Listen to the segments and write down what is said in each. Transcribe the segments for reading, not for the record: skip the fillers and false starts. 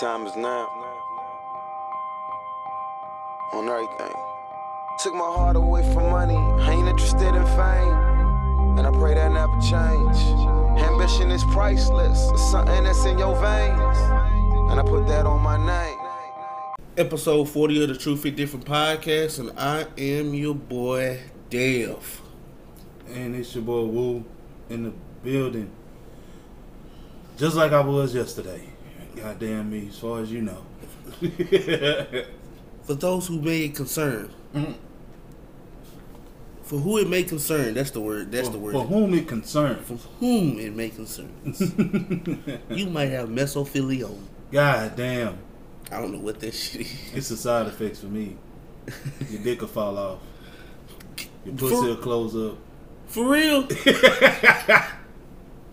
time is now. On everything. Took my heart away from money. I ain't interested in fame. And I pray that never change. Ambition is priceless. It's something that's in your veins. And I put that on my name. Episode 40 of the Truth Is Different podcast. And I am your boy, Dev. And it's your boy, Woo, in the building. Just like I was yesterday. Goddamn me, as far as you know. For those who may concern. Mm. For who it may concern, that's the word. For whom it concerns. You might have mesothelioma. God damn. I don't know what that shit is. It's a side effect for me. Your dick will fall off. Your pussy will close up. For real?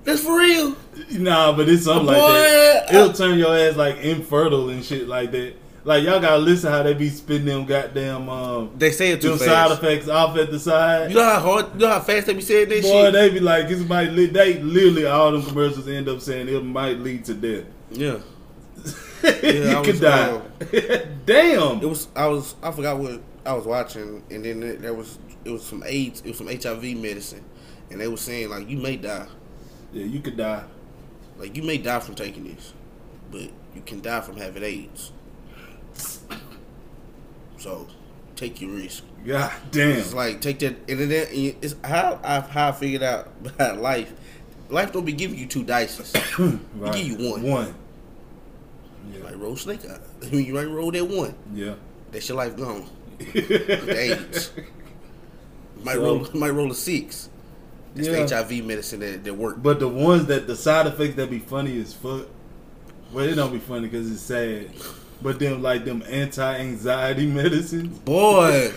That's for real? Nah, but it's something like that. It'll turn your ass like infertile and shit like that. Like, y'all gotta listen how they be spitting them goddamn they say it too fast. Side effects off at the side. You know how hard, you know how fast they be saying that shit? Boy, they be like, this might lead, they literally, all them commercials end up saying it might lead to death. Yeah. You could die. Damn. I forgot what I was watching, and then it was some AIDS, it was some HIV medicine, and they were saying like you may die. Yeah, you could die. Like you may die from taking this, but you can die from having AIDS. So take your risk. God damn. It's like take that, and then it's how I figured out about life. Life don't be giving you two dices. Right. It give you one. Yeah. You might roll snake eye. You might roll that one. Yeah. That's your life gone. AIDS. Might roll a six. It's the HIV medicine that works. But the ones that the side effects that be funny as fuck. Well, it don't be funny because it's sad. But them like them anti-anxiety medicines. Boy.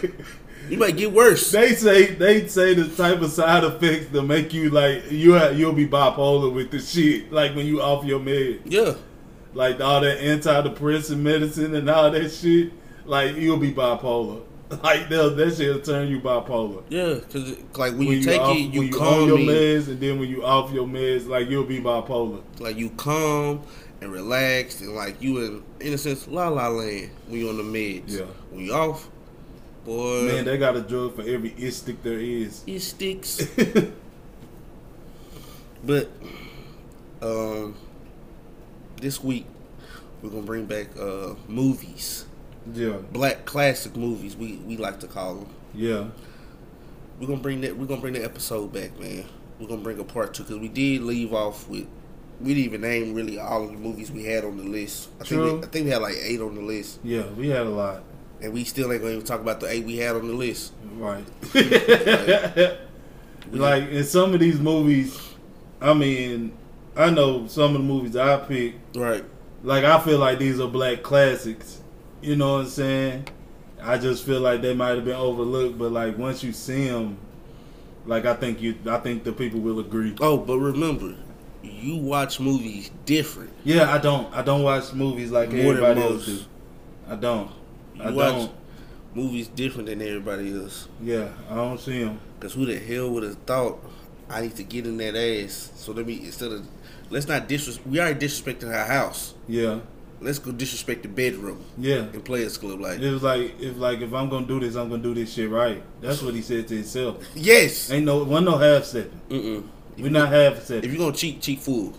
You might get worse. They say the type of side effects that make you like you'll be bipolar with the shit. Like when you off your meds. Yeah. Like all that antidepressant medicine and all that shit, like you'll be bipolar. Like that shit'll turn you bipolar. Yeah, cause like when you take off, it, you calm your meds, and then when you off your meds, like you'll be bipolar. Like you calm and relaxed, and like you in a sense la la land when you on the meds. Yeah, when you off, boy. Man, they got a drug for every it stick there is. It sticks. But, this week, we're going to bring back movies. Yeah. Black classic movies, we like to call them. Yeah. We're going to bring that episode back, man. We're going to bring a part 2 because we did leave off with, we didn't even name really all of the movies we had on the list. I think we had like 8 on the list. Yeah, we had a lot. And we still ain't going to even talk about the 8 we had on the list. Right. like in some of these movies, I mean, I know some of the movies I pick. Right. Like, I feel like these are black classics. You know what I'm saying? I just feel like they might have been overlooked. But, like, once you see them, like, I think the people will agree. Oh, but remember, you watch movies different. Yeah, I don't watch movies like everybody else do. I don't. I watch movies different than everybody else. Yeah, I don't see them. Because who the hell would have thought, I need to get in that ass. So let me, let's not disrespect. We already disrespected her house. Yeah. Let's go disrespect the bedroom. Yeah. And Players Club. Like it was like if I'm gonna do this, I'm gonna do this shit right. That's what he said to himself. Yes. Ain't no half stepping. Mm-mm. We're not half stepping. If you're gonna cheat full.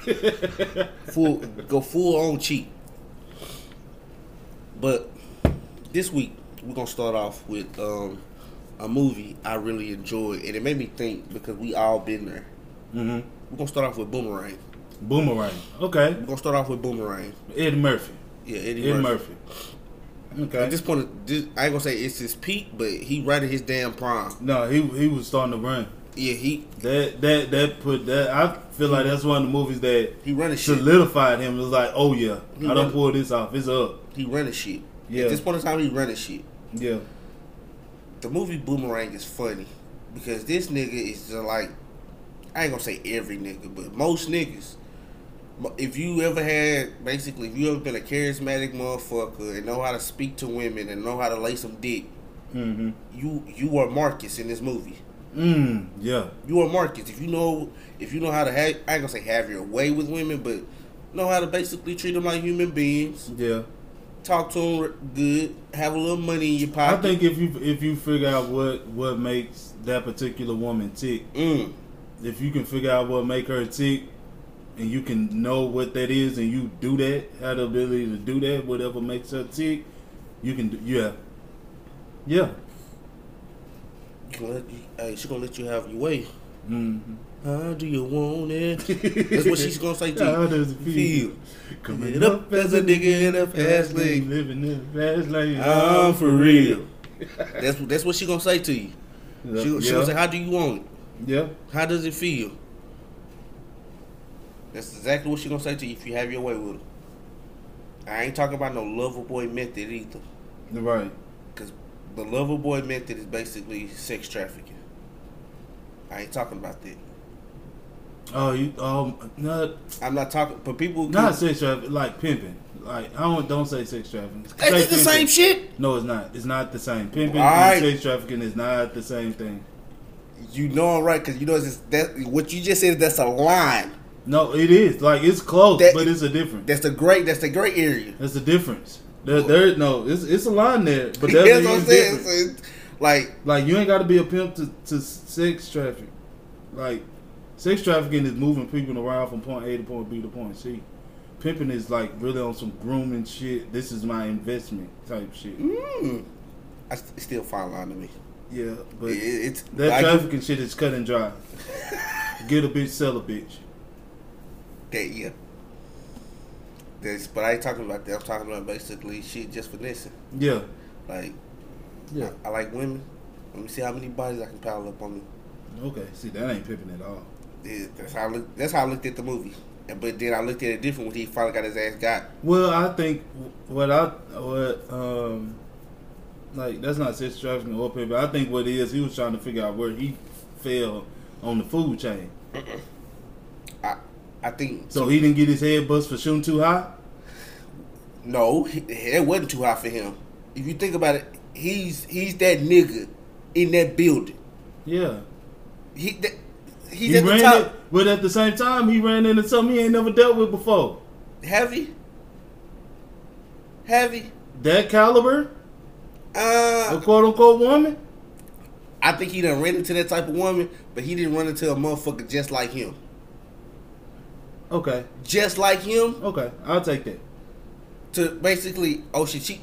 Mm. Full on cheat. But this week we're gonna start off with a movie I really enjoyed, and it made me think because we all been there. Mm-hmm. We're gonna start off with Boomerang. Okay. We're gonna start off with Boomerang. Eddie Murphy. Yeah, Eddie Murphy. Okay. At this point, I ain't gonna say it's his peak, but he right at his damn prime. No, he was starting to run. Yeah, I feel like that's one of the movies that he solidified him. It was like, oh yeah, I done pulled this off. It's up. He running shit. Yeah. At this point in time, he running shit. Yeah. The movie Boomerang is funny because this nigga is just like, I ain't gonna say every nigga, but most niggas. If you ever been a charismatic motherfucker and know how to speak to women and know how to lay some dick, mm-hmm. you are Marcus in this movie. Mm, yeah, you are Marcus. If you know how to have, I ain't gonna say have your way with women, but know how to basically treat them like human beings. Yeah. Talk to them good. Have a little money in your pocket. I think if you figure out what makes that particular woman tick, if you can figure out what make her tick, and you can know what that is, and you do that, have the ability to do that, whatever makes her tick, you can do. Yeah. Yeah. Hey, she's going to let you have your way. Mm-hmm. How do you want it? That's what she's going to say to you. How does it feel? Coming up as a nigga in a fast lane. Living in a fast lane. I'm for real. That's what she's going to say to you. Yeah. She's going to say, how do you want it? Yeah. How does it feel? That's exactly what she's going to say to you if you have your way with her. I ain't talking about no lover boy method either. Right. Because the lover boy method is basically sex trafficking. I ain't talking about that. Oh, you not. I'm not talking, but people not sex trafficking, like pimping. Like I don't say sex trafficking. Is it the same shit? No, it's not. It's not the same. Pimping and sex trafficking is not the same thing. You know I'm right because you know it's just, that what you just said. That's a line. No, it is like it's close, but it's a difference. That's the gray area. That's the difference. There no, it's a line there, but that's what I'm saying. So like you ain't got to be a pimp to sex traffic, like. Sex trafficking is moving people around from point A to point B to point C. Pimping is like really on some grooming shit. This is my investment type shit. It's still fine line to me. Yeah, but it's that trafficking shit is cut and dry. Get a bitch, sell a bitch. Okay, yeah. But I ain't talking about that. I'm talking about basically shit just finessing. Yeah. Like, yeah. I like women. Let me see how many bodies I can pile up on me. Okay, see, that ain't pimping at all. Yeah, that's how I looked at the movie, but then I looked at it different when he finally got his ass got. Well, I think like that's not sex trafficking or paper. I think what it is, he was trying to figure out where he fell on the food chain. I think so. He didn't get his head bust for shooting too high. No, it wasn't too high for him. If you think about it, he's that nigga in that building. Yeah, he's at the top. But at the same time, he ran into something he ain't never dealt with before. Heavy. That caliber? A quote-unquote woman? I think he done ran into that type of woman, but he didn't run into a motherfucker just like him. Okay. Just like him? Okay, I'll take that. To basically, oh shit, she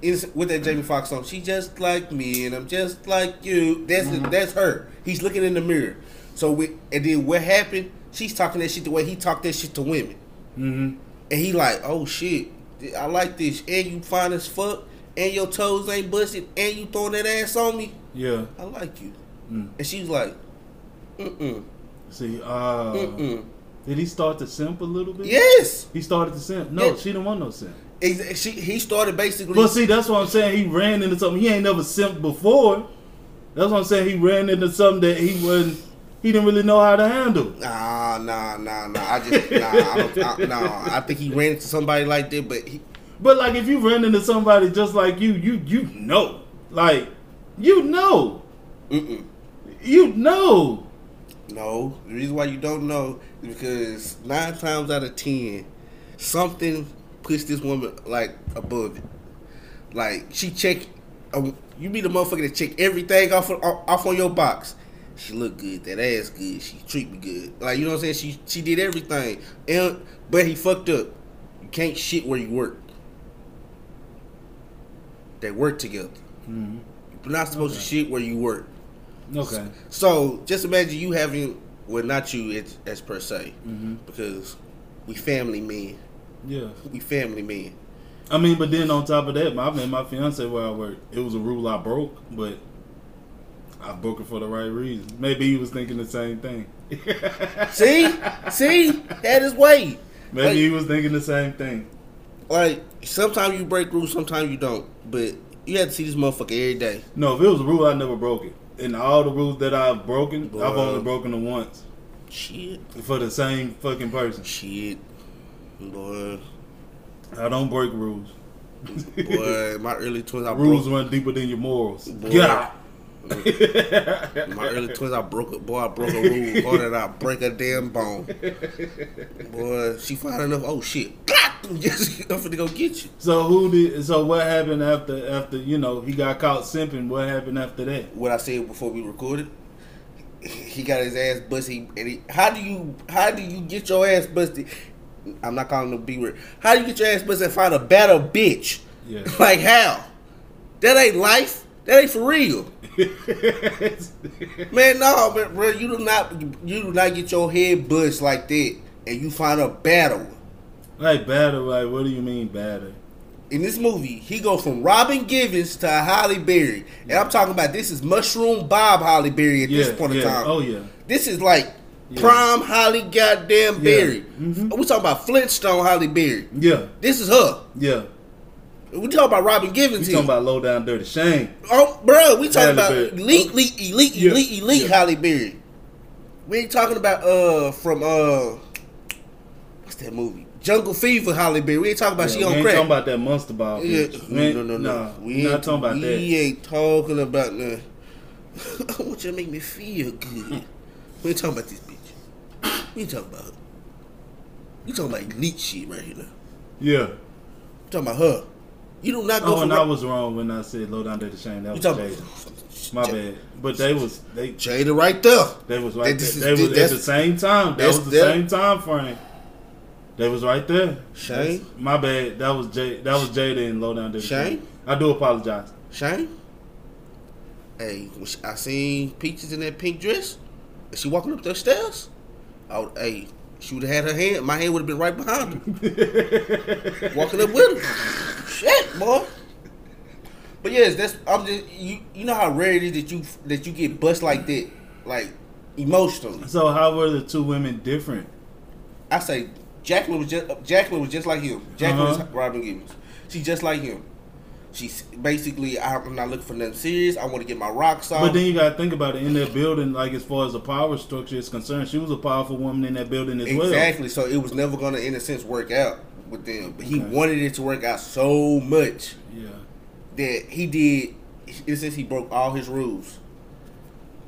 innocent, with that Jamie Foxx song, she just like me and I'm just like you. That's her. He's looking in the mirror. So and then what happened? She's talking that shit the way he talked that shit to women. Mm-hmm. And he like, oh shit, I like this. And you fine as fuck. And your toes ain't busted. And you throwing that ass on me. Yeah, I like you. And she's like, see, did he start to simp a little bit? Yes, he started to simp. No, she didn't want no simp. He started basically. But see, that's what I'm saying. He ran into something he ain't never simped before. That's what I'm saying. He ran into something that he wasn't. He didn't really know how to handle. Nah. I think he ran into somebody like that, but like if you ran into somebody just like you know, like you know, you know. No, the reason why you don't know is because 9 times out of 10, something puts this woman like above it. Like she check, you be the motherfucker that check everything off on your box. She look good, that ass good, she treat me good. Like, you know what I'm saying? She did everything. And but he fucked up. You can't shit where you work. They work together. Mm-hmm. You're not supposed to shit where you work. Okay. So just imagine you having, well, not you as per se, because we family men. Yeah. We family men. I mean, but then on top of that, I met my fiance where I work. It was a rule I broke, but I broke it for the right reason. Maybe he was thinking the same thing. See? That is way. Maybe like, he was thinking the same thing. Like, sometimes you break rules, sometimes you don't. But you have to see this motherfucker every day. No, if it was a rule, I never broke it. And all the rules that I've broken, I've only broken them once. Shit. For the same fucking person. Shit. Boy. I don't break rules. Boy, my early 20s, rules run deeper than your morals. Boy. God. My early 20s, I broke it. Boy, I broke a rule harder than I break a damn bone. Boy, she fine enough. Oh shit! Yes, I'm finna go get you. So who did? So what happened after you know he got caught simping? What happened after that? What I said before we recorded. He got his ass busted. How do you get your ass busted? I'm not calling him a B word. How do you get your ass busted and find a better bitch? Yeah. Like how? That ain't life. That ain't for real. Man, no, but bro, you do not get your head busted like that, and you find a better. Like better? Like what do you mean better? In this movie, he go from Robin Givens to Halle Berry. And I'm talking about this is Mushroom Bob Halle Berry at this point in time. Oh, yeah. This is like prime Halle goddamn Berry. Mm-hmm. We're talking about Flintstone Halle Berry. Yeah. This is her. Yeah. We talking about Robin Givens here. We talking about Low Down Dirty Shame. Oh, bro. We talking about elite Halle Berry. We ain't talking about what's that movie? Jungle Fever, Halle Berry. We ain't talking about she on crack. We ain't talking about that monster ball. Yeah. No. We not talking about that. We ain't talking about that. I want you to make me feel good. We ain't talking about this bitch. We ain't talking about her. We talking about elite shit right here now. Yeah. We talking about her. You do not go for... Oh, and I was wrong when I said Low Down Dirty Shame. That was Jada. My bad. But they Jada right there. They was right there. They was at the same time. That was the same time frame. They was right there. Shane, my bad. That was Jada and Low Down Dirty Shane. Shame. I do apologize. Shane. Hey, I seen Peaches in that pink dress. Is she walking up the stairs? Oh, hey, she would have had her hand. My hand would have been right behind her. Walking up with her. Shit, boy. But yes, that's. I'm just. You know how rare it is that you get bust like that, like emotionally. So how were the two women different? I say. Jacqueline was just like him. Jacqueline is Robin Givens. She's just like him. She's basically, I'm not looking for nothing serious. I want to get my rocks off. But then you got to think about it. In that building, like as far as the power structure is concerned, she was a powerful woman in that building as well. Exactly. So it was never going to, in a sense, work out with them. But he wanted it to work out so much that he did, in a sense, he broke all his rules.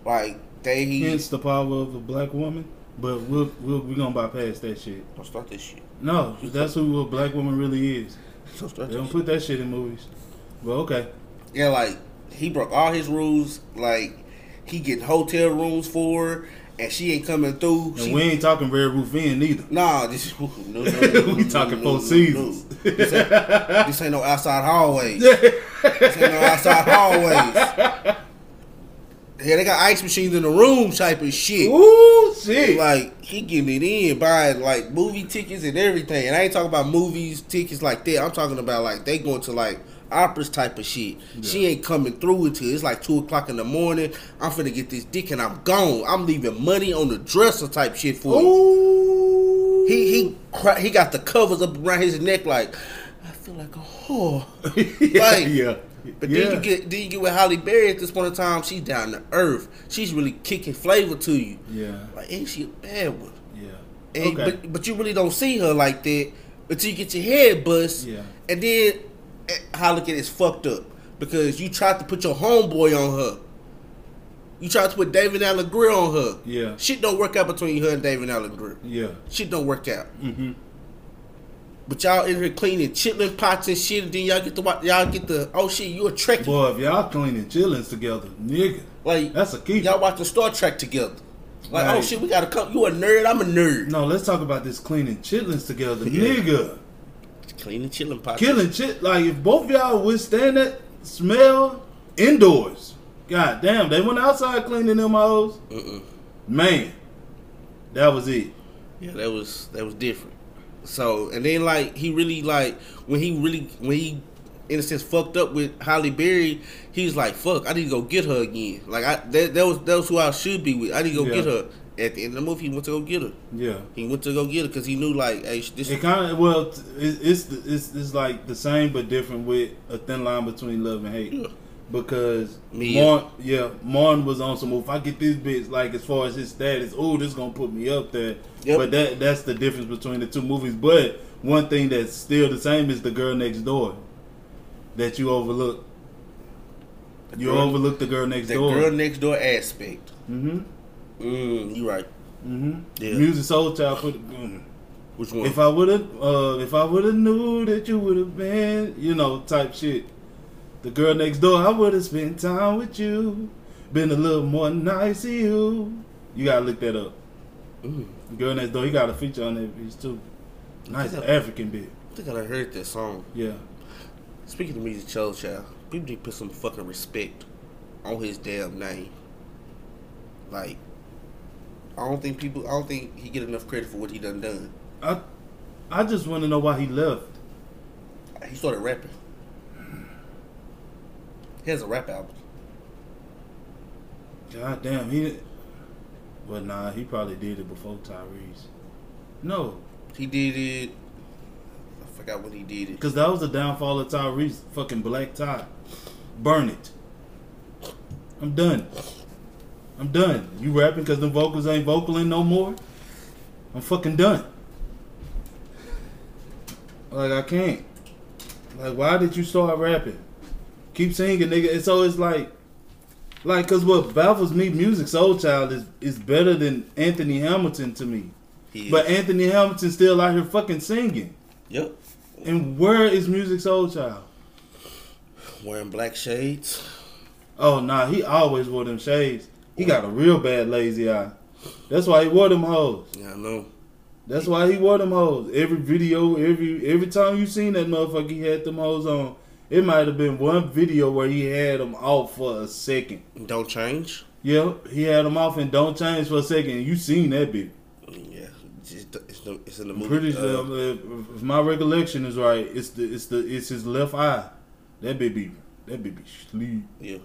Like, hence the power of a black woman. But we're going to bypass that shit. Don't start that shit. No, that's who a black woman really is. Don't put that shit in movies. But okay. Yeah, like, he broke all his rules. Like, he getting hotel rooms for her, and she ain't coming through. And we ain't talking Red Roof Inn neither. Nah, this is... No, we talking Four Seasons. No. This ain't no outside hallways. This ain't no outside hallways. Yeah, they got ice machines in the room type of shit. Ooh, shit. Like, he getting it in, buying, like, movie tickets and everything. And I ain't talking about movies, tickets like that. I'm talking about, like, they going to, like, operas type of shit. Yeah. She ain't coming through until it's, like, 2 o'clock in the morning. I'm finna get this dick and I'm gone. I'm leaving money on the dresser type shit for him. Ooh. He got the covers up around his neck like, I feel like a whore. Like, yeah. But then you get with Halle Berry at this point in time. She's down to earth. She's really kicking flavor to you. Yeah, like ain't she a bad one? Yeah. And, okay. But you really don't see her like that until you get your head bust. Yeah. And then Halle gets fucked up because you tried to put your homeboy on her. You tried to put David Allen Grill on her. Yeah. Shit don't work out between her and David Allen Grill. Yeah. Shit don't work out. Mm-hmm. But y'all in here cleaning chitlin pots and shit, and then y'all get the oh shit, you a Trekkie. Boy, if y'all cleaning chitlins together, nigga, like that's a key. Y'all watching Star Trek together, like right. Oh shit, we gotta come. You a nerd, I'm a nerd. No, let's talk about this cleaning chitlins together, nigga. Cleaning chitlin pots, killing chit. Like if both y'all withstand that smell indoors, god damn, they went outside cleaning them hoes. Man, that was it. Yeah, that was different. So and then like he really like when he in a sense fucked up with Halle Berry, he was like fuck, I need to go get her again. Like that was who I should be with. I need to go get her. At the end of the movie, he went to go get her. Yeah, he went to go get her because he knew like hey, this. It kind of well it's like the same but different with a thin line between love and hate because Martin was on some move. If I get this bitch like as far as his status, oh this is gonna put me up there. Yep. But that's the difference between the two movies. But one thing that's still the same is the girl next door that you overlook. You overlooked the girl next door. The girl next door aspect. Mm-hmm. You right. Mm-hmm. Yeah. Musiq Soulchild put. Which one? If I would have knew that you would have been, you know, type shit. The girl next door, I would have spent time with you, been a little more nice to you. You gotta look that up. Ooh. The girl next door, he got a feature on that bitch too. Nice African bitch. I think I heard that song. Yeah. Speaking of Musiq Soulchild, people need to put some fucking respect on his damn name. Like, I don't think he get enough credit for what he done. I just want to know why he left. He started rapping. He has a rap album. God damn, he probably did it before Tyrese. No. He did it. I forgot when he did it. Because that was the downfall of Tyrese. Fucking black tie. Burn it. I'm done. You rapping because the vocals ain't vocaling no more? I'm fucking done. Like, I can't. Like, why did you start rapping? Keep singing, nigga. And so it's like, cause what baffles me, Musiq Soulchild is better than Anthony Hamilton to me. He is. But Anthony Hamilton's still out here fucking singing. Yep. And where is Musiq Soulchild? Wearing black shades. Oh nah, he always wore them shades. He got a real bad lazy eye. That's why he wore them hoes. Yeah, I know. That's why he wore them hoes. Every video, every time you seen that motherfucker, he had them hoes on. It might have been one video where he had them off for a second. Don't Change? Yeah, he had them off and Don't Change for a second. You seen that bitch. Yeah, it's in the movie. I'm pretty sure, if my recollection is right, it's his left eye. That bitch be sleep. Yeah.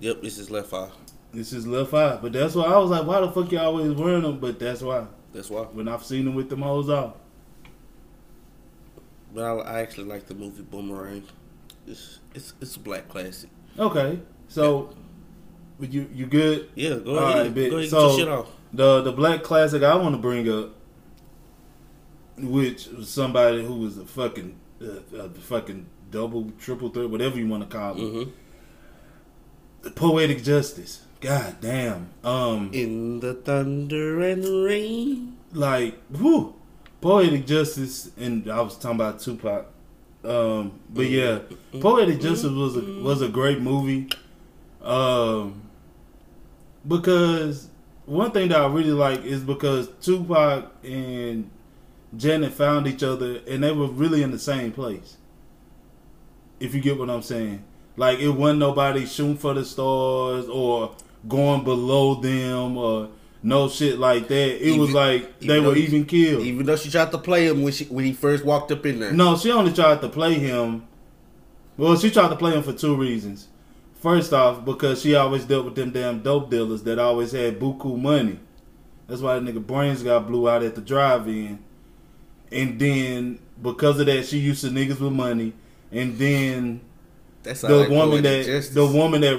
Yep, it's his left eye. But that's why I was like, why the fuck y'all always wearing them? But that's why. When I've seen them with them hoes off. But I actually like the movie Boomerang. It's a black classic. Okay, so yeah. You good? Yeah, go ahead. All right, bitch. Go ahead, so get your shit off. The black classic I want to bring up, which was somebody who was a fucking double, triple threat, whatever you want to call it. Mm-hmm. The Poetic Justice. God damn. In the thunder and rain. Like, whoo. Poetic Justice, and I was talking about Tupac, but yeah, Poetic Justice was a great movie, because one thing that I really like is because Tupac and Janet found each other, and they were really in the same place. If you get what I'm saying, like it wasn't nobody shooting for the stars or going below them or. No shit like that. It was like they were even killed. Even though she tried to play him when he first walked up in there. No, she only tried to play him. Well, she tried to play him for two reasons. First off, because she always dealt with them damn dope dealers that always had buku money. That's why that nigga brains got blew out at the drive-in. And then, because of that, she used to niggas with money. And then, the woman that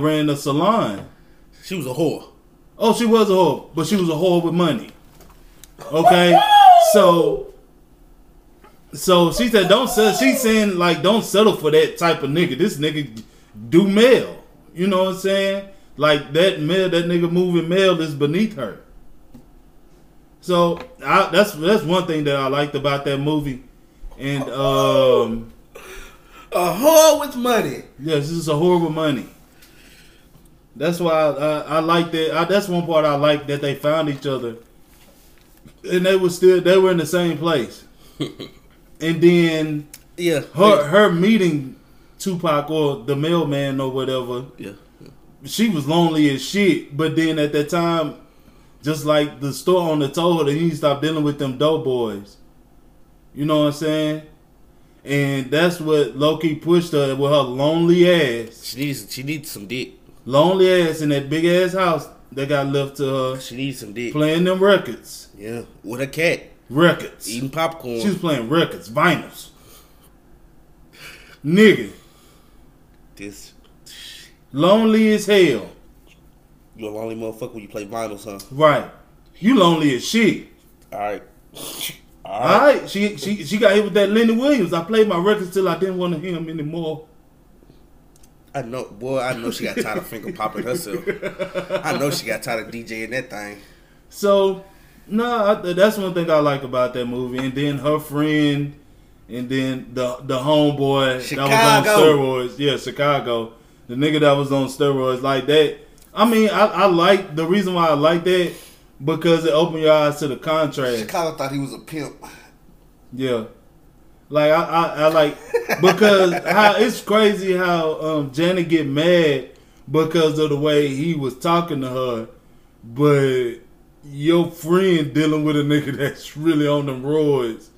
ran the salon. She was a whore. Oh, she was a whore, but she was a whore with money. Okay, so she said, "Don't settle." She's saying like, "Don't settle for that type of nigga. This nigga do male." You know what I'm saying? Like that male, that nigga moving male is beneath her. So that's one thing that I liked about that movie, and a whore with money. Yeah, this is a whore with money. That's why I like that. That's one part I like that they found each other, and they were in the same place. And then yeah, her meeting Tupac or the mailman or whatever. Yeah, she was lonely as shit. But then at that time, just like the store owner told her that you need to stop dealing with them dope boys. You know what I'm saying? And that's what Loki pushed her with her lonely ass. She needs some dick. Lonely ass in that big ass house that got left to her. She needs some dick. Playing them records. Yeah. With a cat. Records. Eating popcorn. She was playing records. Vinyls. Nigga. This. Lonely as hell. You a lonely motherfucker when you play vinyls, huh? Right. You lonely as shit. Alright. She got hit with that Lenny Williams. I played my records till I didn't want to hear him anymore. I know, boy, I know she got tired of finger popping herself. I know she got tired of DJing that thing. So, no, that's one thing I like about that movie. And then her friend, and then the homeboy Chicago. That was on steroids. Yeah, Chicago. The nigga that was on steroids like that. I mean, I like, the reason why I like that, because it opened your eyes to the contrast. Chicago thought he was a pimp. Yeah. Like, I like, because how, it's crazy how Janet get mad because of the way he was talking to her, but your friend dealing with a nigga that's really on them roids,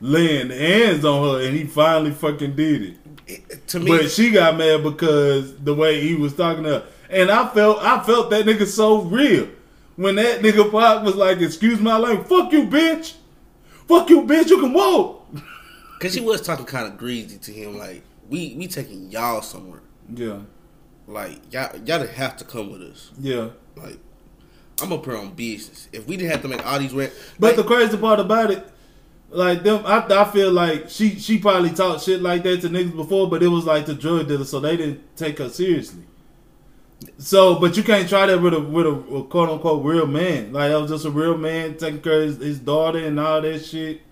laying hands on her, and he finally fucking did it. To me, but she got mad because the way he was talking to her. And I felt that nigga so real. When that nigga Pop was like, excuse my language, fuck you, bitch. Fuck you, bitch, you can walk. Because she was talking kind of greasy to him, like, we taking y'all somewhere. Yeah. Like, y'all didn't have to come with us. Yeah. Like, I'm up here on business. If we didn't have to make all these rent. But like, the crazy part about it, like, them, I feel like she probably talked shit like that to niggas before, but it was like the drug dealer, so they didn't take her seriously. So, but you can't try that with a quote-unquote real man. Like, that was just a real man taking care of his daughter and all that shit.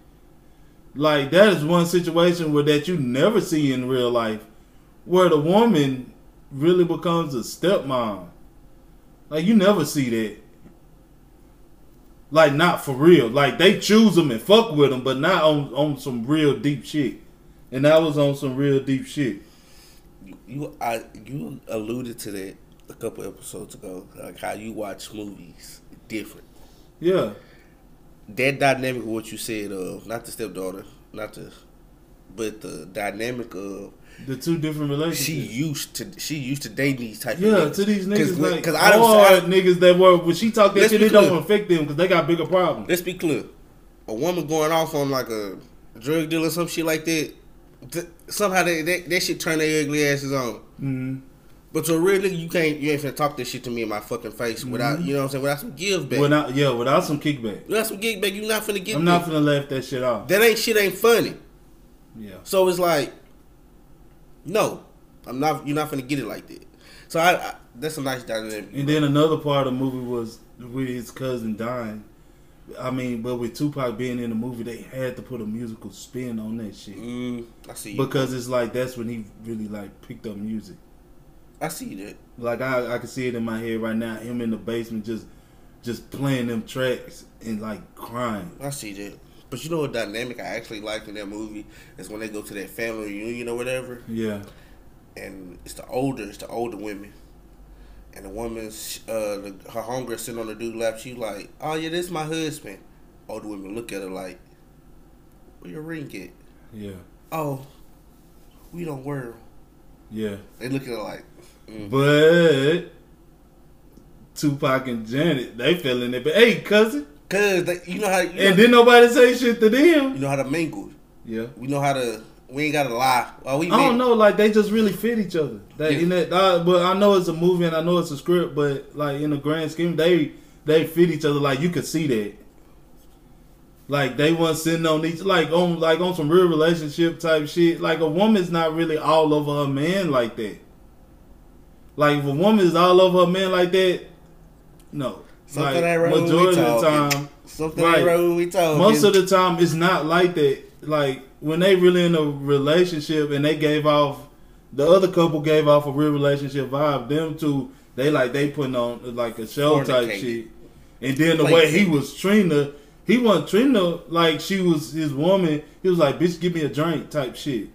Like, that is one situation where that you never see in real life, where the woman really becomes a stepmom. Like, you never see that. Like, not for real. Like, they choose them and fuck with them, but not on some real deep shit. And that was on some real deep shit. You alluded to that a couple episodes ago, like how you watch movies different. Yeah. That dynamic of what you said of, not the stepdaughter, but the dynamic of the two different relationships. She used to date these type of niggas. Yeah, to these niggas. Because I don't know niggas that were, when she talked that shit, it don't affect them because they got bigger problems. Let's be clear. A woman going off on like a drug dealer or some shit like that, somehow that shit turn their ugly asses on. Mm-hmm. But so really, you ain't finna talk this shit to me in my fucking face without, you know what I'm saying, without some give back. Without some kickback. Without some kickback, you not finna get. I'm not finna laugh that shit off. That shit ain't funny. Yeah. So it's like, no, I'm not. You're not finna get it like that. So I that's a nice dynamic. And then another part of the movie was with his cousin dying. I mean, but with Tupac being in the movie, they had to put a musical spin on that shit. I see. Because it's like that's when he really like picked up music. I see that. Like, I can see it in my head right now. Him in the basement just playing them tracks and, like, crying. I see that. But you know what dynamic I actually like in that movie is when they go to that family reunion or whatever. Yeah. And it's the older women. And the woman's, her homegirl sitting on the dude's lap. She like, oh, yeah, this is my husband. Older women look at her like, where your ring at? Yeah. Oh, we don't worry. Yeah. They look at her like. Mm-hmm. But Tupac and Janet, they fell in there. But hey, cousin, you know how. You know, and then nobody say shit to them. You know how to mingle. Yeah, we know how to. We ain't gotta lie. I don't know. Like they just really fit each other. They, yeah. In that, but I know it's a movie and I know it's a script. But like in the grand scheme, they fit each other. Like you could see that. Like they weren't sitting on each like on some real relationship type shit. Like a woman's not really all over her man like that. Like, if a woman is all over her man like that, no. Something like, ain't right majority of the time. Something ain't right when we talk. Most of the time, it's not like that. Like, when they really in a relationship and they gave off, the other couple gave off a real relationship vibe, them two, they putting on, like, a show type shit. And then the way he was treating her, he wasn't treating her like she was his woman. He was like, bitch, give me a drink type shit.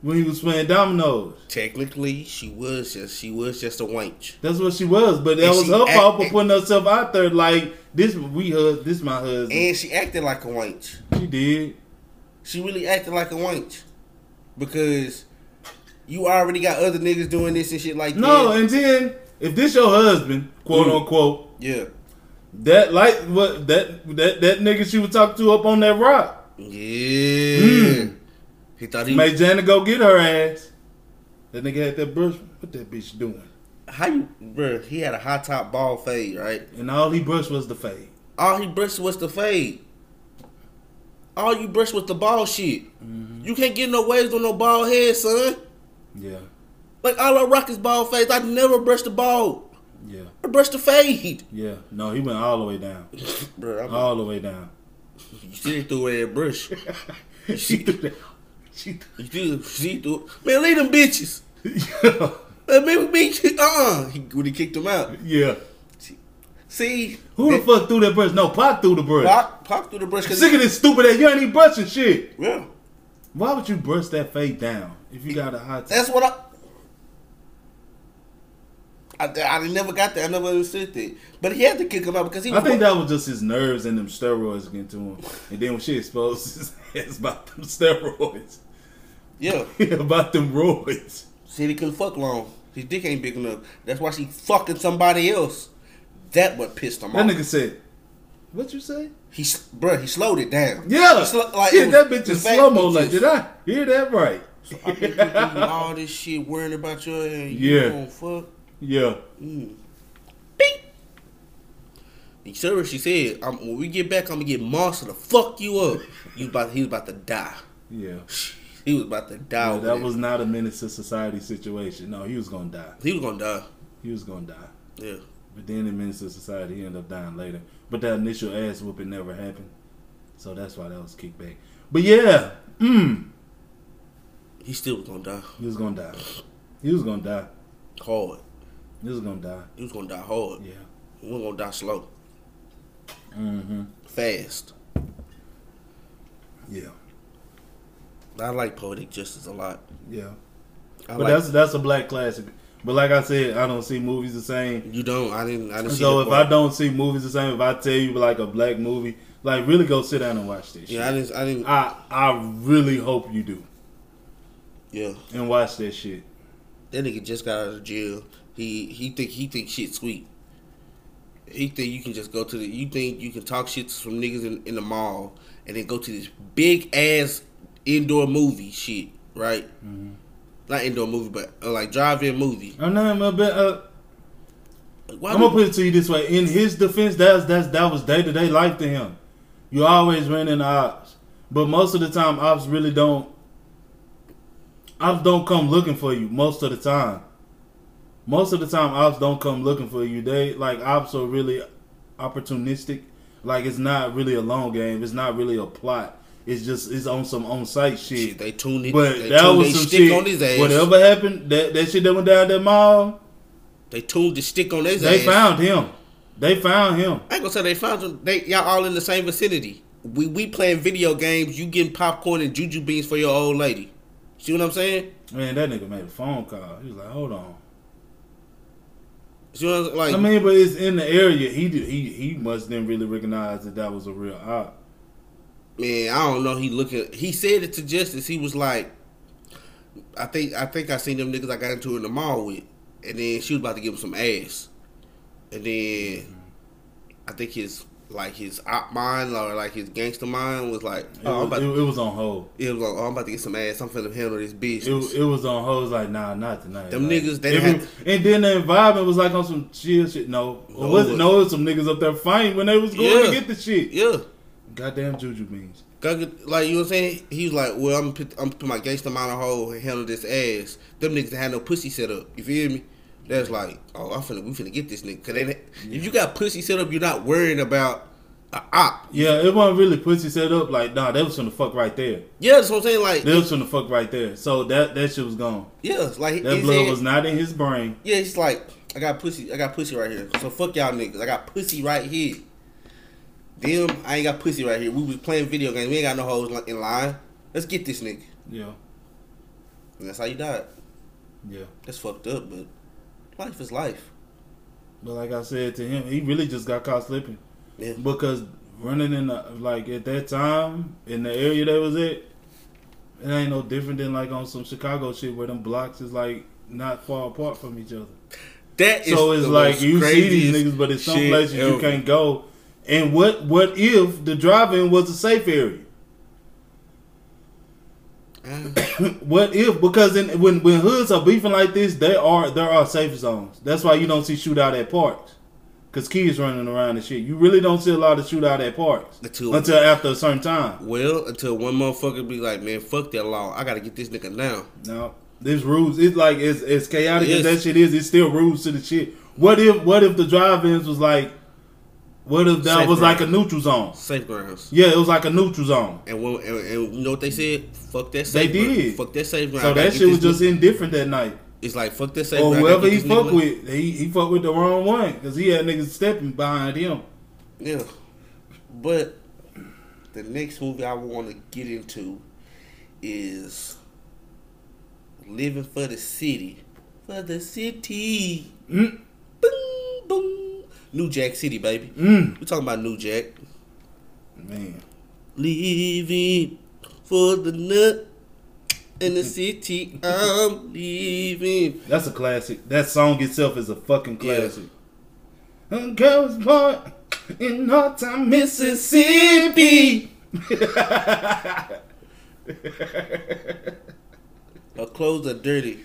When he was playing dominoes. Technically, she was just a wench. That's what she was, but that was her fault for putting herself out there like this my husband. And she acted like a wench. She did. She really acted like a wench. Because you already got other niggas doing this and shit like that. No, and then if this your husband, quote unquote. Yeah. That like what that nigga she was talking to up on that rock. Yeah. Mm. He thought he made Janet go get her ass. That nigga had that brush. What that bitch doing? How you, bruh? He had a high top ball fade, right? And all he brushed was the fade. All he brushed was the fade. All you brushed was the ball shit. Mm-hmm. You can't get no waves on no bald head, son. Yeah. Like, all I rock is bald fades. I never brushed the bald. Yeah. I brushed the fade. Yeah. No, he went all the way down. Bro, all the way down. She threw that brush. She threw that. She threw. Man, leave them bitches. Yeah. When he kicked him out. Yeah. See. Who the fuck threw that brush? No, Pac threw the brush. Pac threw the brush. Sick of this stupid ass. You ain't even brushing shit. Yeah. Why would you brush that fade down if you got a hot tip? That's what I never got that. I never understood that. But he had to kick him out because he was... I think that was just his nerves and them steroids getting to him. And then when she exposed his ass about them steroids. Yeah. About them roids. See, he couldn't fuck long. His dick ain't big enough. That's why she fucking somebody else. That what pissed him off. That nigga said... What you say? He slowed it down. Yeah. That bitch is slow-mo. Like, did I hear that right? So I think you're doing all this shit worrying about your ass. You don't fuck. Yeah. Mm. Beep. And sir, she said, when we get back, I'm going to get Marcel to fuck you up. He was about to die. Yeah. He was about to die. No, that was not a menace to society situation. No, he was going to die. He was going to die. He was going to die. Yeah. But then the menace to society, he ended up dying later. But that initial ass whooping never happened. So that's why that was kicked back. But yeah. Mm. He still was going to die. He was going to die. He was going to die. Hard. He was gonna die. He was gonna die hard. Yeah. He was gonna die slow. Mm-hmm. Fast. Yeah. I like Poetic Justice a lot. Yeah. That's a black classic. But like I said, I don't see movies the same. You don't. I didn't see. So if part. I don't see movies the same, if I tell you like a black movie, like really go sit down and watch this shit. Yeah, I really hope you do. Yeah. And watch that shit. That nigga just got out of jail. He think shit sweet. He think you can just go to you think you can talk shit to some niggas in the mall and then go to this big ass indoor movie shit, right? Mm-hmm. Not indoor movie, but like drive-in movie. I'm gonna put it to you this way. In his defense, that was day-to-day life to him. You always ran into ops, but most of the time ops really don't. Ops don't come looking for you most of the time. Most of the time, ops don't come looking for you. They like ops are really opportunistic. Like it's not really a long game. It's not really a plot. It's just on some on-site shit. They tuned it. But they that was some shit. On his ass. Whatever happened, that shit that went down that mall. They tuned the stick on his ass. They found him. They found him. I ain't gonna say they found him. Y'all all in the same vicinity. We playing video games. You getting popcorn and juju beans for your old lady. See what I'm saying? Man, that nigga made a phone call. He was like, hold on. You know, like, I mean, but it's in the area. He must didn't really recognize that was a real op. Man, I don't know. He said it to Justice. He was like, I think I seen them niggas I got into in the mall with, and then she was about to give him some ass, and then I think his op mind or like his gangster mind was like, it was on hold. It was like, I'm about to get some ass. I'm finna handle this business. It was on hold. It was like, nah, not tonight. Them like, niggas, they had... And then the environment was like on some chill shit. It was some niggas up there fighting when they was going to get the shit. Yeah. Goddamn juju beans. Like, you know what I'm saying? He was like, well, I'm gonna put my gangster mind on hold and handle this ass. Them niggas had no pussy set up. You feel me? That's like, oh, we finna get this nigga. Cause if you got pussy set up, you're not worrying about an op. Yeah, it wasn't really pussy set up. Like, nah, they was finna fuck right there. Yeah, that's what I'm saying. Like, they was finna fuck right there. So that shit was gone. Yeah, like that blood was not in his brain. Yeah, it's like I got pussy right here. So fuck y'all niggas. I got pussy right here. Damn, I ain't got pussy right here. We was playing video games. We ain't got no hoes in line. Let's get this nigga. Yeah. And that's how you died. Yeah. That's fucked up, but. Life is life. But like I said to him, he really just got caught slipping. Yeah. Because running in the, like at that time, in the area they was at, it ain't no different than like on some Chicago shit where them blocks is like not far apart from each other. That is so it's the like you see these niggas, but it's some places you can't go. And what if the drive-in was a safe area? What if? Because when hoods are beefing like this, there are safe zones. That's why you don't see shootout at parks, cause kids running around and shit. You really don't see a lot of shootout at parks until after a certain time. Well, until one motherfucker be like, man, fuck that law. I gotta get this nigga now. No, It's rules. It's like as chaotic as that shit is, it's still rules to the shit. What if the drive-ins was like? What if that was like a neutral zone? Safe grounds. Yeah, it was like a neutral zone. And you know what they said? Fuck that safe ground. They did. Fuck that safe ground. So that shit was just indifferent that night. It's like, fuck that safe ground. Or whoever he fucked with, he fucked with the wrong one. Because he had niggas stepping behind him. Yeah. But the next movie I want to get into is Living for the City. For the city. Mm. Boom, boom. New Jack City, baby. Mm. We're talking about New Jack. Man. Leaving for the nut in the city. I'm leaving. That's a classic. That song itself is a fucking classic. Yeah. Girls born in North Town, Mississippi. Her clothes are dirty.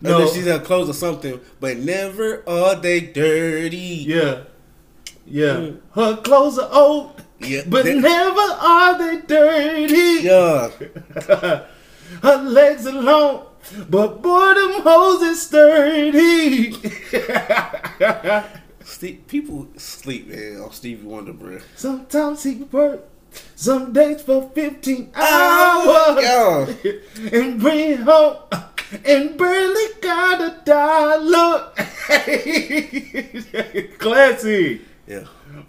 No, she's in clothes or something, but never are they dirty. Yeah, yeah. Mm. Her clothes are old, yeah, but never are they dirty. Yeah. Her legs are long, but boy, them hoes is sturdy. People sleep, man, on Stevie Wonder, bro. Sometimes he works. Some days for 15 hours. And bring home. And barely got a dollar. Classy. Yeah.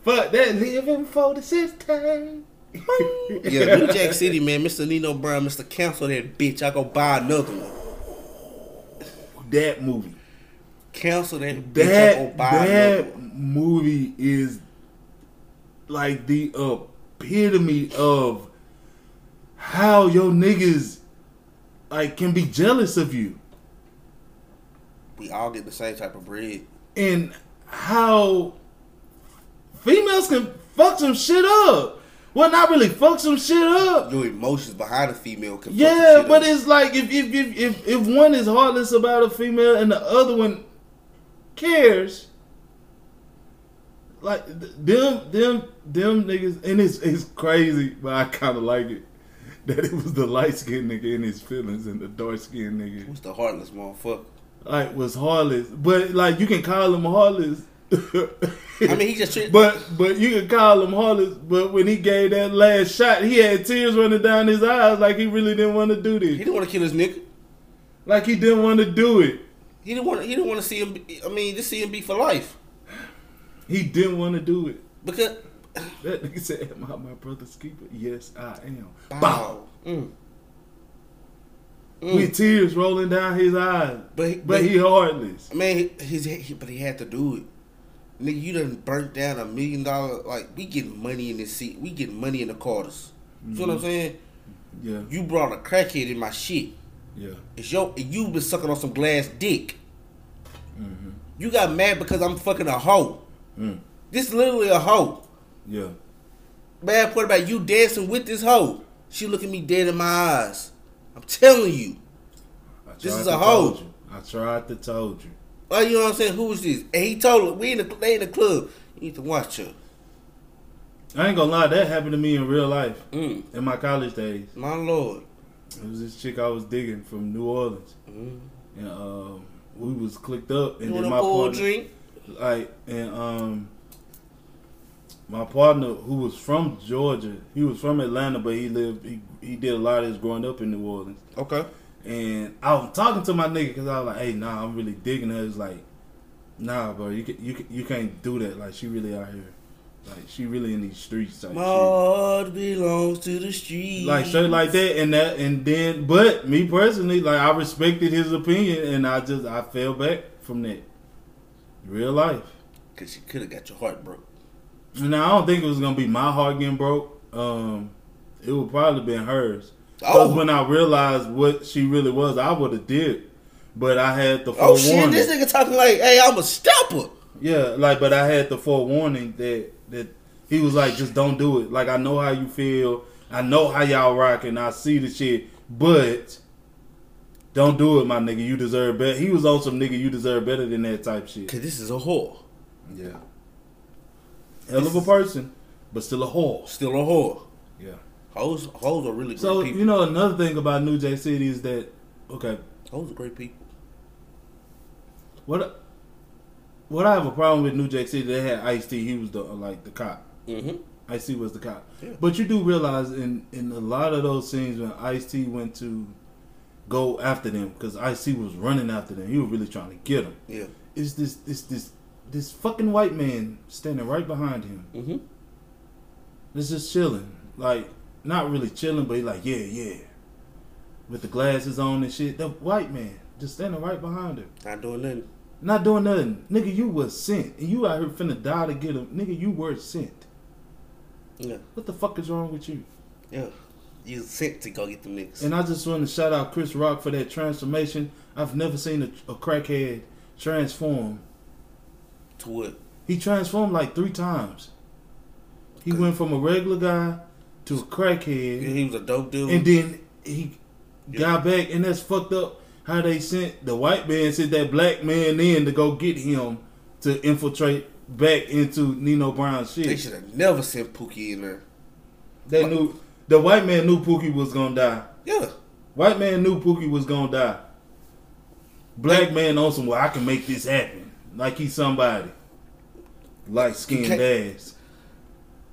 But that living for the system. Yeah, New Jack City, man. Mr. Nino Brown, Mr. Cancel that bitch. I go buy another one. That movie. Cancel that bitch. I go buy another one. That movie is like the epitome of how your niggas like can be jealous of you. We all get the same type of bread. And how females can fuck some shit up. Well, not really fuck some shit up. Your emotions behind a female can fuck some shit up. It's like if one is heartless about a female and the other one cares, like them niggas, and it's crazy, but I kind of like it. That it was the light-skinned nigga in his feelings and the dark-skinned nigga. Who's the heartless motherfucker? Like, was heartless. But, like, you can call him heartless. I mean, he just treated... But you can call him heartless, but when he gave that last shot, he had tears running down his eyes like he really didn't want to do this. He didn't want to kill his nigga. Like, he didn't want to do it. He didn't want to see him... I mean, just see him be for life. He didn't want to do it. Because... That nigga said, "Am I my brother's keeper? Yes, I am." Bow. Mm. Mm. With tears rolling down his eyes, but he heartless. Man, but he had to do it. Nigga, you done burnt down $1 million. Like, we getting money in this seat. We getting money in the quarters. Mm-hmm. See what I'm saying? Yeah. You brought a crackhead in my shit. Yeah. You been sucking on some glass dick. Mm-hmm. You got mad because I'm fucking a hoe. Mm. This is literally a hoe. Yeah. Bad part about you dancing with this hoe. She looking me dead in my eyes. I'm telling you. This is a hoe. I tried to told you. Well, you know what I'm saying? Who is this? And he told her, they in the club. You need to watch her. I ain't gonna lie, that happened to me in real life. Mm. In my college days. My lord. It was this chick I was digging from New Orleans. Mm. And we was clicked up. And then my partner, drink? Like, and my partner, who was from Georgia, he was from Atlanta, but he did a lot of his growing up in New Orleans. Okay. And I was talking to my nigga because I was like, "Hey, nah, I'm really digging her." It's like, "Nah, bro, you can't do that. Like, she really out here, like she really in these streets." Like, my heart belongs to the streets. Like shit like that, but me personally, like I respected his opinion, and I fell back from that. Real life. Cause she could have got your heart broke. No, I don't think it was gonna be my heart getting broke. It would probably been hers. Because when I realized what she really was, I would have did. But I had the forewarning. Oh shit! This nigga talking like, "Hey, I'm a stepper." Yeah, like, but I had the forewarning that he was like, "Just don't do it." Like, I know how you feel. I know how y'all rocking. I see the shit, but don't do it, my nigga. You deserve better. He was on some nigga. You deserve better than that type shit. Cause this is a whore. Yeah. Hell of a person, but still a whore. Yeah. Hoes are really great people. So, you know, another thing about New Jack City is that, okay, Those are great people. What I have a problem with New Jack City, they had Ice-T. He was the cop. Mm-hmm. Ice-T was the cop. Yeah. But you do realize in a lot of those scenes when Ice-T went to go after them, because Ice-T was running after them. He was really trying to get them. Yeah. It's this fucking white man standing right behind him. Mm-hmm. It's just chilling. Like, not really chilling, but he's like, yeah, yeah. With the glasses on and shit. The white man just standing right behind him. Not doing nothing. Not doing nothing. Nigga, you was sent. And you out here finna die to get him. Nigga, you were sent. Yeah. What the fuck is wrong with you? Yeah. You was sent to go get them niggas. And I just want to shout out Chris Rock for that transformation. I've never seen a crackhead transform. To what? He transformed like 3 times. He went from a regular guy to a crackhead. Yeah, he was a dope dude. And then he got back, and that's fucked up. How they sent the white man, sent that black man in to go get him to infiltrate back into Nino Brown's shit. They should have never sent Pookie in there. They knew the white man knew Pookie was gonna die. Yeah, white man knew Pookie was gonna die. Black man on some, well, I can make this happen. Like he's somebody, light skinned ass.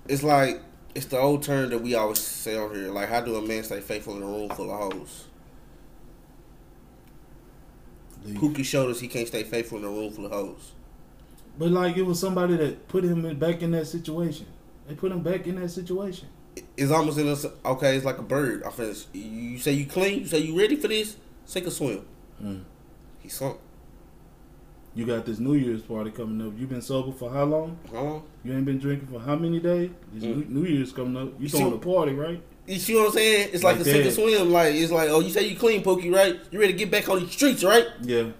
It's like it's the old term that we always say out here. Like, how do a man stay faithful in a room full of hoes? Pookie showed us he can't stay faithful in a room full of hoes. But, like, it was somebody that put him back in that situation. They put him back in that situation. It's almost in a... Okay, it's like a bird. You say you clean? You say you ready for this? Sink or swim. Mm. He sunk. You got this New Year's party coming up. You been sober for how long? How long? You ain't been drinking for how many days? This New Year's coming up. You throwing a party, right? You see what I'm saying? It's like the sink or swim. Like, it's like, oh, you say you clean, Pookie, right? You ready to get back on the streets, right? Yeah.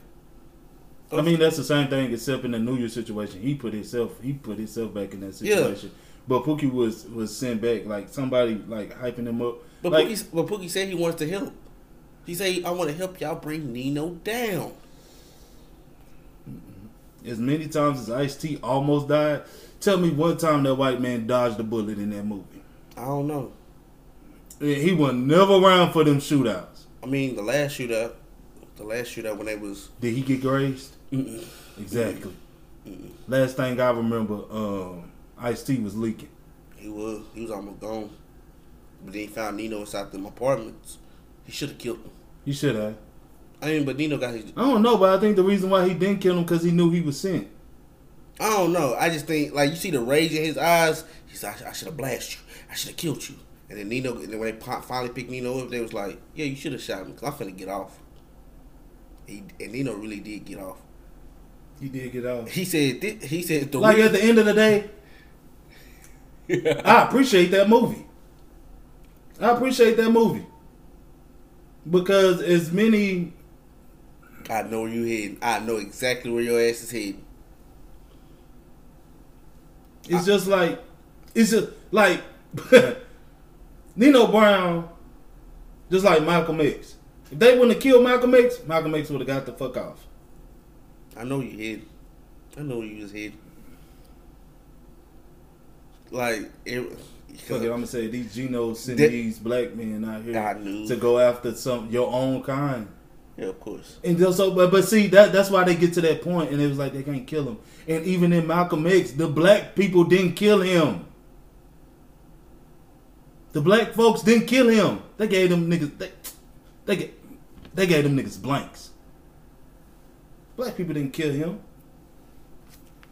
I mean, that's the same thing, except in the New Year's situation, he put himself back in that situation. Yeah. But Pookie was sent back, like somebody like hyping him up. But like, Pookie said he wants to help. He said, I want to help y'all bring Nino down. As many times as Ice-T almost died, tell me one time that white man dodged a bullet in that movie. I don't know. He was never around for them shootouts. I mean, the last shootout when they was... Did he get grazed? Mm-mm. Exactly. Mm-mm. Last thing I remember, Ice-T was leaking. He was almost gone. But then he found Nino inside them apartments. He should have killed him. He should have. I mean, but Nino got his... I don't know, but I think the reason why he didn't kill him because he knew he was sent. I don't know. I just think, like, you see the rage in his eyes. He's like, I should have blasted you. I should have killed you. And then Nino, and then when they finally picked Nino up, they was like, yeah, you should have shot me because I'm finna get off. And Nino really did get off. He did get off. He said the like, at the end of the day, I appreciate that movie. Because as many... I know where you're heading. I know exactly where your ass is heading. It's just like... Nino Brown, just like Malcolm X. If they wouldn't have killed Malcolm X would have got the fuck off. I know you hid. I know you just hid. Like, fuck it, I'm gonna say these Genos send these black men out here to go after your own kind. Yeah, of course. And so, but see, that's why they get to that point, and it was like they can't kill him. And even in Malcolm X, the black people didn't kill him. The black folks didn't kill him. They gave them niggas. They gave them niggas blanks. Black people didn't kill him.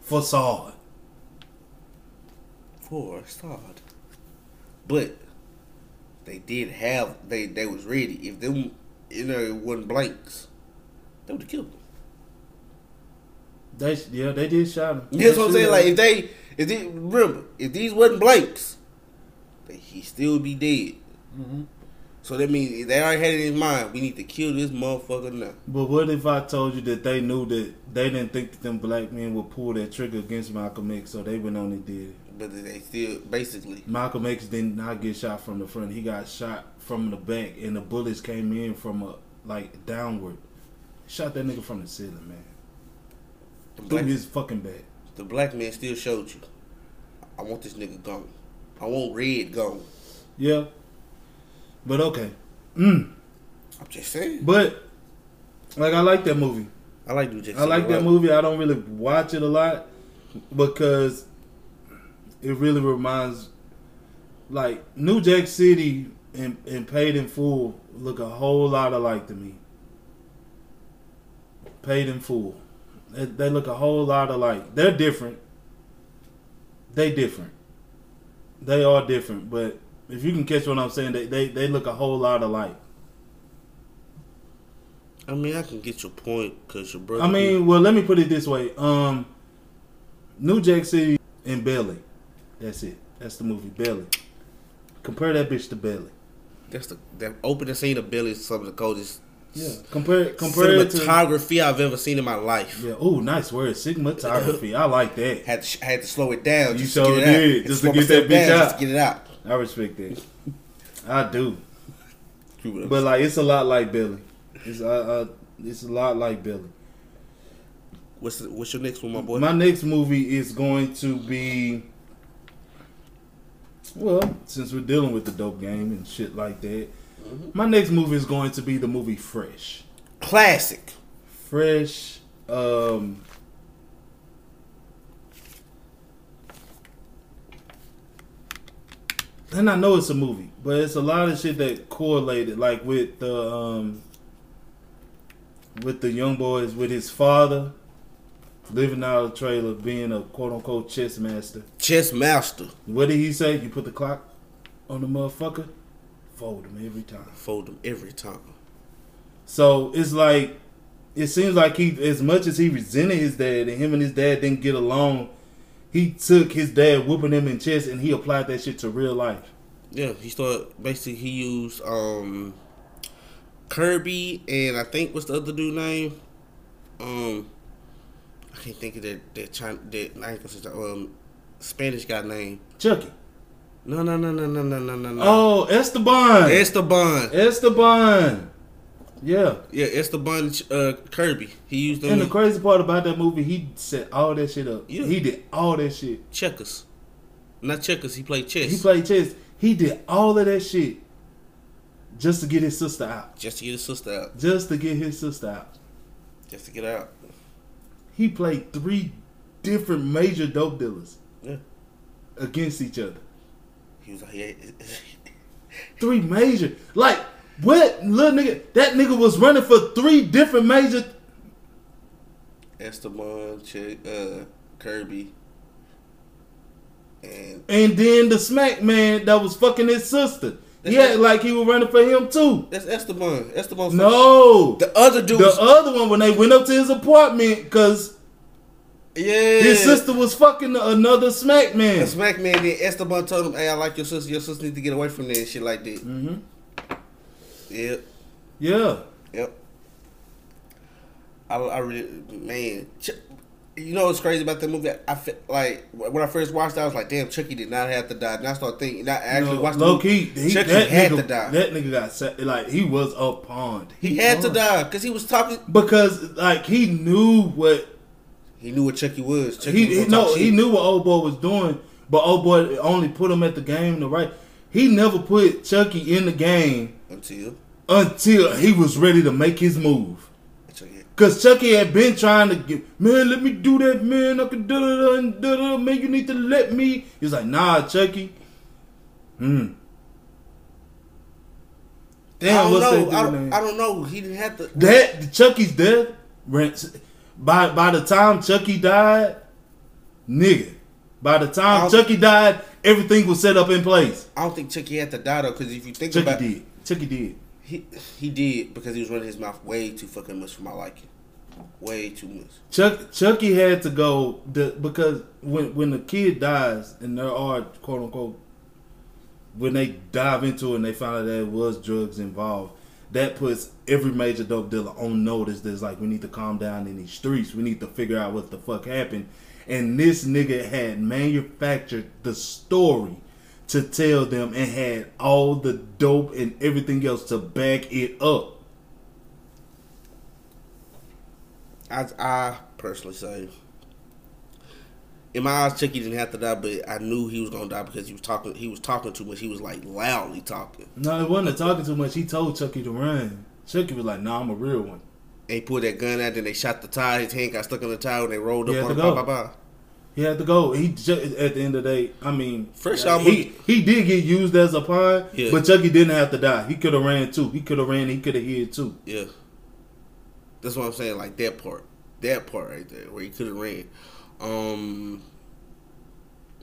Facade. But they did have. They was ready. If them, it wasn't blanks, they would have killed them. They did shot him. That's what I'm saying. Like if these wasn't blanks, he still be dead. Mm-hmm. So that means they already had it in mind. We need to kill this motherfucker now. But what if I told you that they knew that they didn't think that them black men would pull that trigger against Malcolm X, so they went on and did it. But they still, basically. Malcolm X did not get shot from the front. He got shot from the back, and the bullets came in from downward. Shot that nigga from the ceiling, man. Through his fucking back. The black man still showed you. I want this nigga gone. I want red gone. Yeah. But okay. I'm just saying. But Like, I like that movie. I like New Jack City. I like that movie. I don't really watch it a lot because it really reminds, like, New Jack City and Paid in Full look a whole lot alike to me. Paid in Full. They look a whole lot alike. They're different. They are different, but if you can catch what I'm saying, they look a whole lot alike. I mean, I can get your point because your brother... I mean, well, let me put it this way. New Jack City and Belly. That's it. That's the movie, Belly. Compare that bitch to Belly. That's the opening scene of Belly is some of the coldest... Yeah, compare cinematography I've ever seen in my life. Yeah, ooh, nice word, cinematography. I like that. Had to slow it down. You just sure did, just to get that bitch out. Just to get it out. I respect that. I do. But like, it's a lot like Belly. It's a lot like Belly. What's your next one, my boy? My next movie is going to be, well, since we're dealing with the dope game and shit like that. My next movie is going to be the movie Fresh. Classic. Fresh. And I know it's a movie, but it's a lot of shit that correlated, like with the young boys, with his father living out of the trailer, being a quote unquote chess master. Chess master. What did he say? You put the clock on the motherfucker? Fold him every time. Fold him every time. So it's like, it seems like he, as much as he resented his dad and him and his dad didn't get along, he took his dad whooping him in chess and he applied that shit to real life. Yeah, he started, basically he used Kirby and I think what's the other dude's name? I can't think of that Spanish guy name. Chucky. No. Oh, Esteban. Yeah. Yeah, Esteban Kirby. He used them. And the crazy part about that movie, he set all that shit up. Yeah. He did all that shit. Checkers. Not checkers, he played chess. He did all of that shit just to get his sister out. Just to get out. He played 3 different major dope dealers. Yeah. Against each other. He was like, yeah. 3 major. Like, what? Little nigga, that nigga was running for 3 different major. Esteban, Kirby. And then the smack man that was fucking his sister. Yeah, like he was running for him too. That's Esteban. Esteban's no. The other dude. The other one when they went up to his apartment because... Yeah, his sister was fucking another smack man. The smack man. Then Esteban told him, "Hey, I like your sister. Your sister needs to get away from there and shit like that." Mm-hmm. Yep. I really, man. You know what's crazy about that movie? I feel like when I first watched it, I was like, "Damn, Chucky did not have to die." And I started thinking, and I actually watched the movie. Chucky had to die. That nigga got set, like he was a pawn. He had to die because he was talking. Because like he knew what. He knew what Chucky was. He knew what old boy was doing, but old boy only put him at the game the right. He never put Chucky in the game until he was ready to make his move. Cause Chucky had been trying to get, man, let me do that, man. I can do man. You need to let me. He's like, nah, Chucky. Damn, I don't know. He didn't have to. That Chucky's death. By the time Chucky died, Chucky died, everything was set up in place. I don't think Chucky had to die though, because if you think about it, Chucky did. He did because he was running his mouth way too fucking much for my liking, way too much. Chucky had to go because when the kid dies and there are quote unquote when they dive into it and they find out there was drugs involved. That puts every major dope dealer on notice. That's like, we need to calm down in these streets. We need to figure out what the fuck happened. And this nigga had manufactured the story to tell them and had all the dope and everything else to back it up. I personally say, in my eyes, Chucky didn't have to die, but I knew he was gonna die because he was talking. He was talking too much. He was like loudly talking. No, it wasn't talking too much. He told Chucky to run. Chucky was like, "Nah, I'm a real one." They pulled that gun out, then they shot the tire. His hand got stuck on the tire, and they rolled up on him. He had to go. He just, at the end of the day, I mean, he did get used as a pawn, yeah. But Chucky didn't have to die. He could have ran too. He could have ran. He could have hid too. Yeah, that's what I'm saying. Like that part right there, where he could have ran.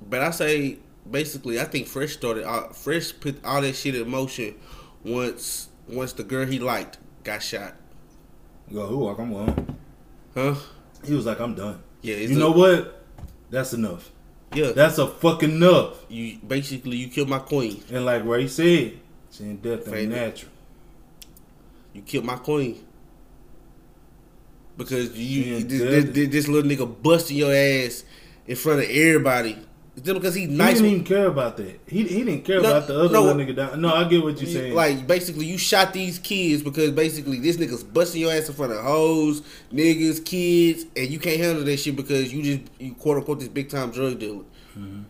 But I say basically, I think Fresh started. Fresh put all that shit in motion once the girl he liked got shot. Go who? I'm going. Huh? He was like, I'm done. Yeah. You know what? That's enough. Yeah. That's a fucking enough. You killed my queen. And like Ray said, saying death ain't natural. You killed my queen. Because this little nigga busting your ass in front of everybody. It's just because he's nice. He didn't even care about that. He didn't care about the other little nigga down. No, I get what you're saying. Like, basically, you shot these kids because basically this nigga's busting your ass in front of hoes, niggas, kids, and you can't handle that shit because you quote unquote this big time drug dealer. Mm-hmm.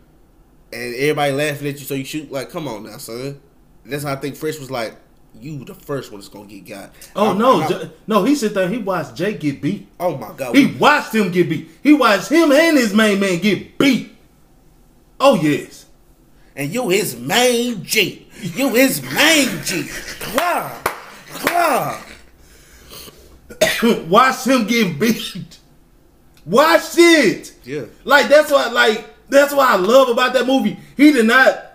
And everybody laughing at you, so you shoot. Like, come on now, son. That's how I think Fresh was like, you the first one that's gonna get got. No, he said that he watched Jake get beat. Oh my God. He watched him get beat. He watched him and his main man get beat. Oh, yes. And you his main G. You his main G. Wow. Wow. Watch him get beat. Watch it. Yeah. That's why I love about that movie. He did not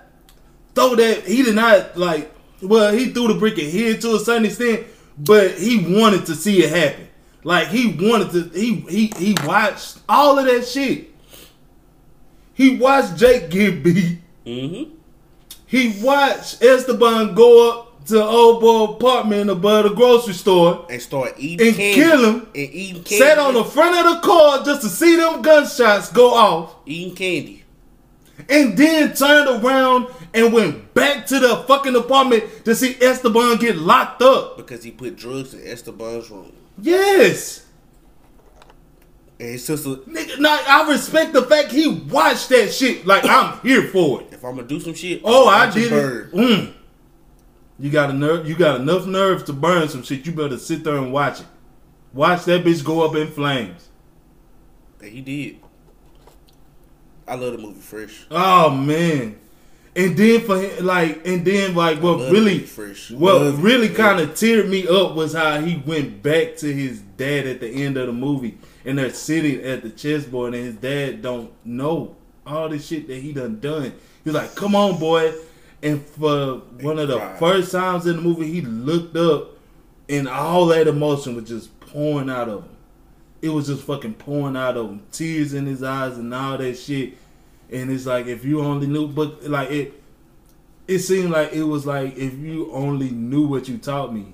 throw that. He did not, like, well, he threw the brick and hid to a certain extent, but he wanted to see it happen. Like, he wanted to, he watched all of that shit. He watched Jake get beat. Mm-hmm. He watched Esteban go up to old boy apartment above the grocery store and start eating and candy. Kill him. And eating candy. Sat on the front of the car just to see them gunshots go off. Eating candy. And then turned around and went back to the fucking apartment to see Esteban get locked up. Because he put drugs in Esteban's room. Yes. And his sister, nigga, nah, I respect the fact he watched that shit. Like, I'm here for it. If I'm gonna do some shit, I did it. You got enough nerve to burn some shit. You better sit there and watch it. Watch that bitch go up in flames. And he did. I love the movie Fresh. Oh man. And then for him, what really kind of teared me up was how he went back to his dad at the end of the movie. And they're sitting at the chessboard, and his dad don't know all the shit that he done. He's like, come on, boy. And for one of the first times in the movie, he looked up, and all that emotion was just pouring out of him. It was just fucking pouring out of him. Tears in his eyes and all that shit. And it's like, if you only knew, but like it seemed like it was like, if you only knew what you taught me.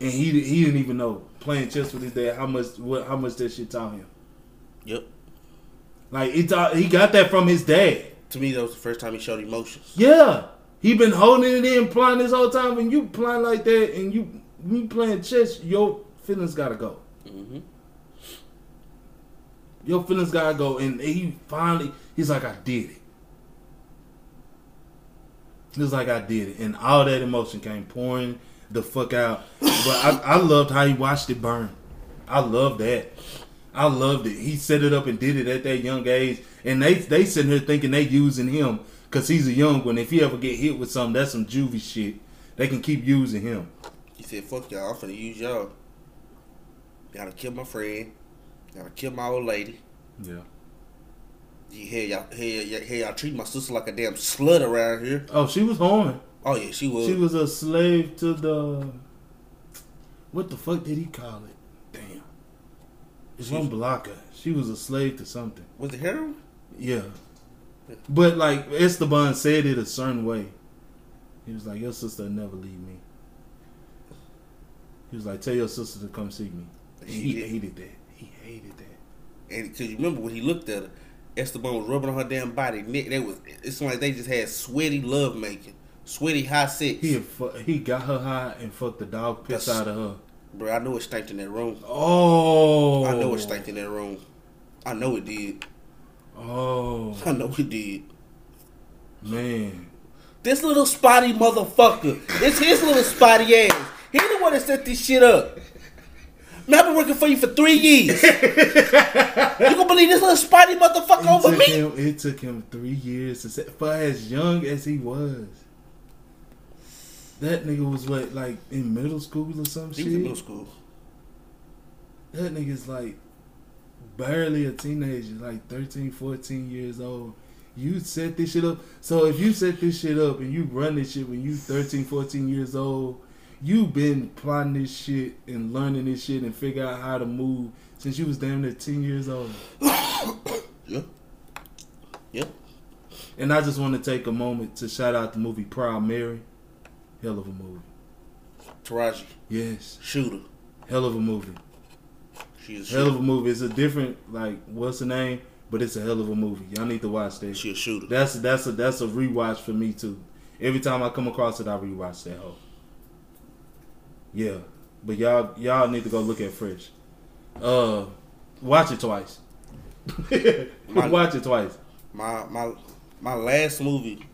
And he didn't even know, playing chess with his dad, how much that shit taught him. Yep. Like, he got that from his dad. To me, that was the first time he showed emotions. Yeah. He been holding it in, playing this whole time. When you playing like that and you playing chess, your feelings got to go. Mm-hmm. Your feelings got to go. And he's like, I did it. He's like, I did it. And all that emotion came pouring the fuck out. But I loved how he watched it burn. I loved that. I loved it. He set it up and did it at that young age. And they sitting here thinking they using him because he's a young one. If he ever get hit with something, that's some juvie shit. They can keep using him. He said, fuck y'all, I'm finna use y'all. Gotta kill my friend. Gotta kill my old lady. Yeah. Y'all treat my sister like a damn slut around here. Oh, she was horny. Oh, yeah, she was. She was a slave to the... What the fuck did he call it? Damn. It's one blocker. She was a slave to something. Was it heroin? Yeah. But, like, Esteban said it a certain way. He was like, your sister will never leave me. He was like, tell your sister to come see me. He hated that. He hated that. And because you remember when he looked at her, Esteban was rubbing on her damn body. It's like they just had sweaty lovemaking. Sweaty high sex. He got her high and fucked the dog piss out of her. Bro, I know it stank in that room. Oh. I know it stank in that room. I know it did. Oh. I know it did. Man. This little spotty motherfucker. It's his little spotty ass. He the one that set this shit up. Man, I've been working for you for 3 years. You gonna believe this little spotty motherfucker over me? It took him 3 years to set, for as young as he was. That nigga was what, like in middle school or some shit? He was in middle school. That nigga's like barely a teenager, like 13, 14 years old. You set this shit up. So if you set this shit up and you run this shit when you 13, 14 years old, you've been plotting this shit and learning this shit and figure out how to move since you was damn near 10 years old. Yeah. Yeah. And I just want to take a moment to shout out the movie Proud Mary. Hell of a movie. Taraji. Yes. Shooter. Hell of a movie. She's a hell of a movie. It's a different, like, what's the name? But it's a hell of a movie. Y'all need to watch that. She a shooter. That's a rewatch for me too. Every time I come across it, I rewatch that whole. Yeah, but y'all need to go look at Fresh. Watch it twice. Watch it twice. My last movie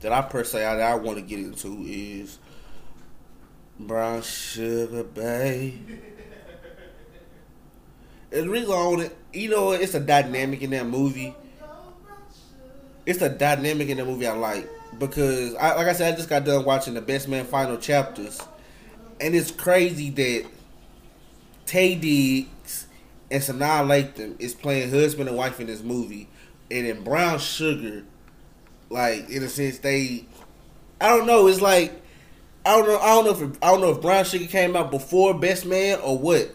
that I per se that I want to get into is Brown Sugar, babe. And the reason I want it, you know, it's a dynamic in that movie. It's a dynamic in that movie I like because, like I said, I just got done watching the Best Man final chapters, and it's crazy that Taye Diggs and Sanaa Lathan is playing husband and wife in this movie, and in Brown Sugar, like in a sense they, I don't know, it's like I don't know if Brown Sugar came out before Best Man or what.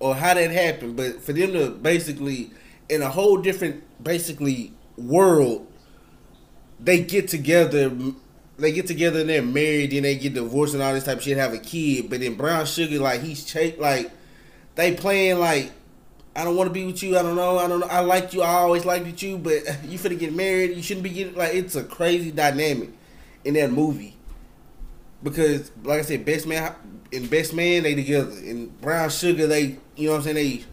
Or how that happened, but for them to basically, in a whole different basically world, they get together and they're married, then they get divorced and all this type of shit, have a kid. But in Brown Sugar, like they playing like, I don't want to be with you, I don't know, I liked you, I always liked you, but you finna get married, you shouldn't be getting, like, it's a crazy dynamic in that movie. Because, like I said, Best Man, they together. In Brown Sugar, they, you know what I'm saying, they...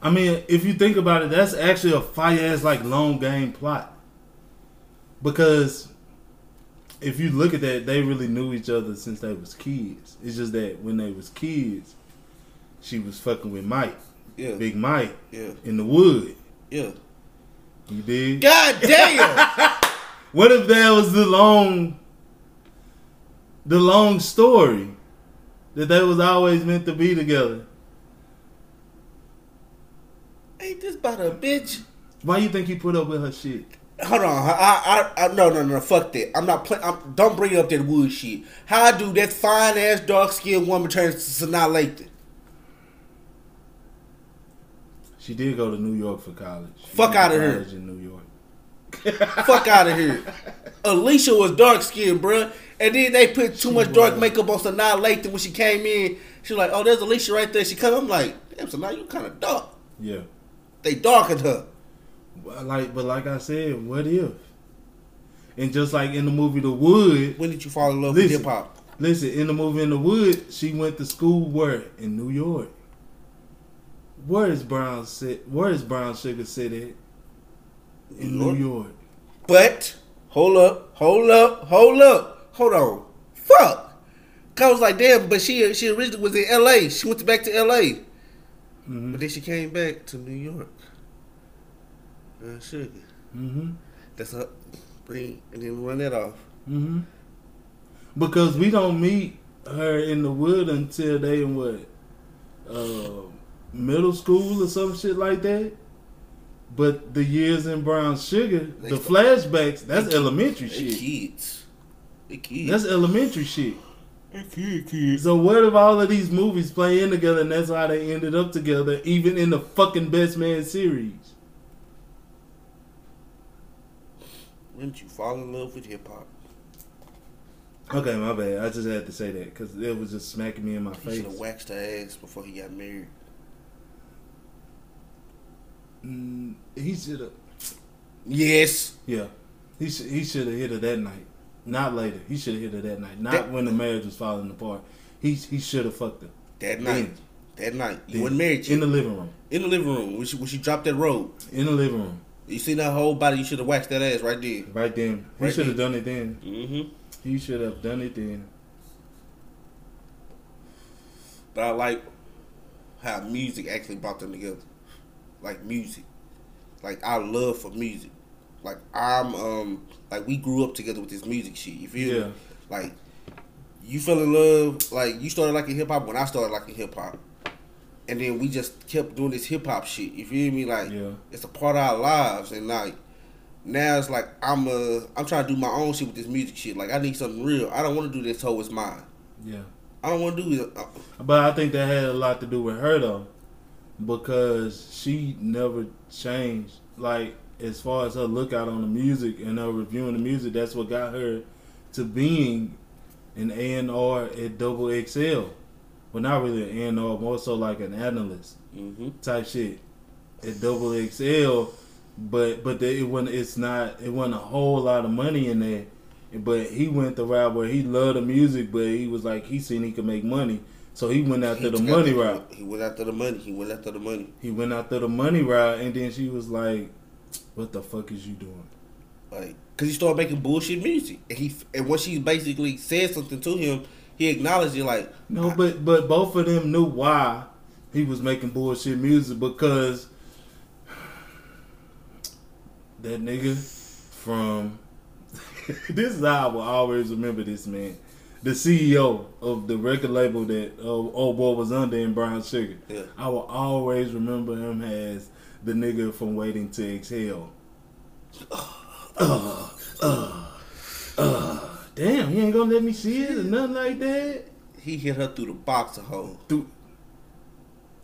I mean, if you think about it, that's actually a fire-ass, like, long-game plot. Because if you look at that, they really knew each other since they was kids. It's just that when they was kids, she was fucking with Mike. Yeah. Big Mike. Yeah. In the Wood. Yeah. You dig? God damn! What if that was the long story that they was always meant to be together? Ain't this about a bitch? Why you think he put up with her shit? Hold on, no, fuck that. I'm not playing. Don't bring up that Wood shit. How do that fine ass dark skinned woman turns to Sanaa Lathan? She did go to New York for college. Fuck out of here. In New York. Fuck out of here. Alicia was dark skinned, bruh. And then they put too much dark makeup on Sanaa Lathan when she came in. She was like, oh, there's Alicia right there. She come. I'm like, damn, Sanaa, you kind of dark. Yeah. They darkened her. But like I said, what if? And just like in the movie The Wood. When did you fall in love with hip hop? Listen, in the movie In the Wood, she went to school where? In New York. Where is Brown Sugar City? In New York. But, hold up. Hold on. Fuck. Cause I was like, damn, but she originally was in LA. She went back to LA. Mm-hmm. But then she came back to New York. Sugar. Mm-hmm. That's her. Bring, and then run that off. Mm-hmm. Because we don't meet her in the Wood until they in what? Middle school or some shit like that. But the years in Brown Sugar, the flashbacks, that's elementary shit. Kids. That's elementary shit. Kids. So what if all of these movies play in together and that's how they ended up together, even in the fucking Best Man series? When did you fall in love with hip hop? Okay, my bad. I just had to say that because it was just smacking me in my face. He should have waxed her ass before he got married. He should have. Yes. Yeah. He should have hit her that night. Not later. He should have hit her that night. Not when the marriage was falling apart. He should have fucked her. That night. You weren't married yet. In the living room. When she dropped that robe. In the living room. You see that whole body, you should have waxed that ass right there. Right then. He should have done it then. Mm-hmm. He should have done it then. But I like how music actually brought them together. Like music. Like our love for music. Like I'm like we grew up together with this music shit. You feel me? Like you fell in love, like you started liking hip hop when I started liking hip hop. And then we just kept doing this hip hop shit. You feel me? Like it's a part of our lives, and like now it's like I'm trying to do my own shit with this music shit. Like I need something real. I don't want to do this hoe is mine. Yeah. I don't want to do it. But I think that had a lot to do with her though, because she never changed. Like as far as her lookout on the music and her reviewing the music, that's what got her to being an A&R at XXL. Well, not really an A&R, more so like an analyst type shit at XXL. But it wasn't. It's not. It wasn't a whole lot of money in there. But he went the route where he loved the music, but he was like, he seen he could make money, so he went after the money route. He went after the money route, and then she was like, "What the fuck is you doing?" Like, cause he started making bullshit music, and when she basically said something to him, he acknowledged it. Like, no, but both of them knew why he was making bullshit music, because that nigga from. This is how I will always remember this man, the CEO of the record label that old boy was under in Brown Sugar. Yeah. I will always remember him as the nigga from Waiting to Exhale. Damn, you ain't gonna let me see it or nothing like that. He hit her through the boxer hole. Through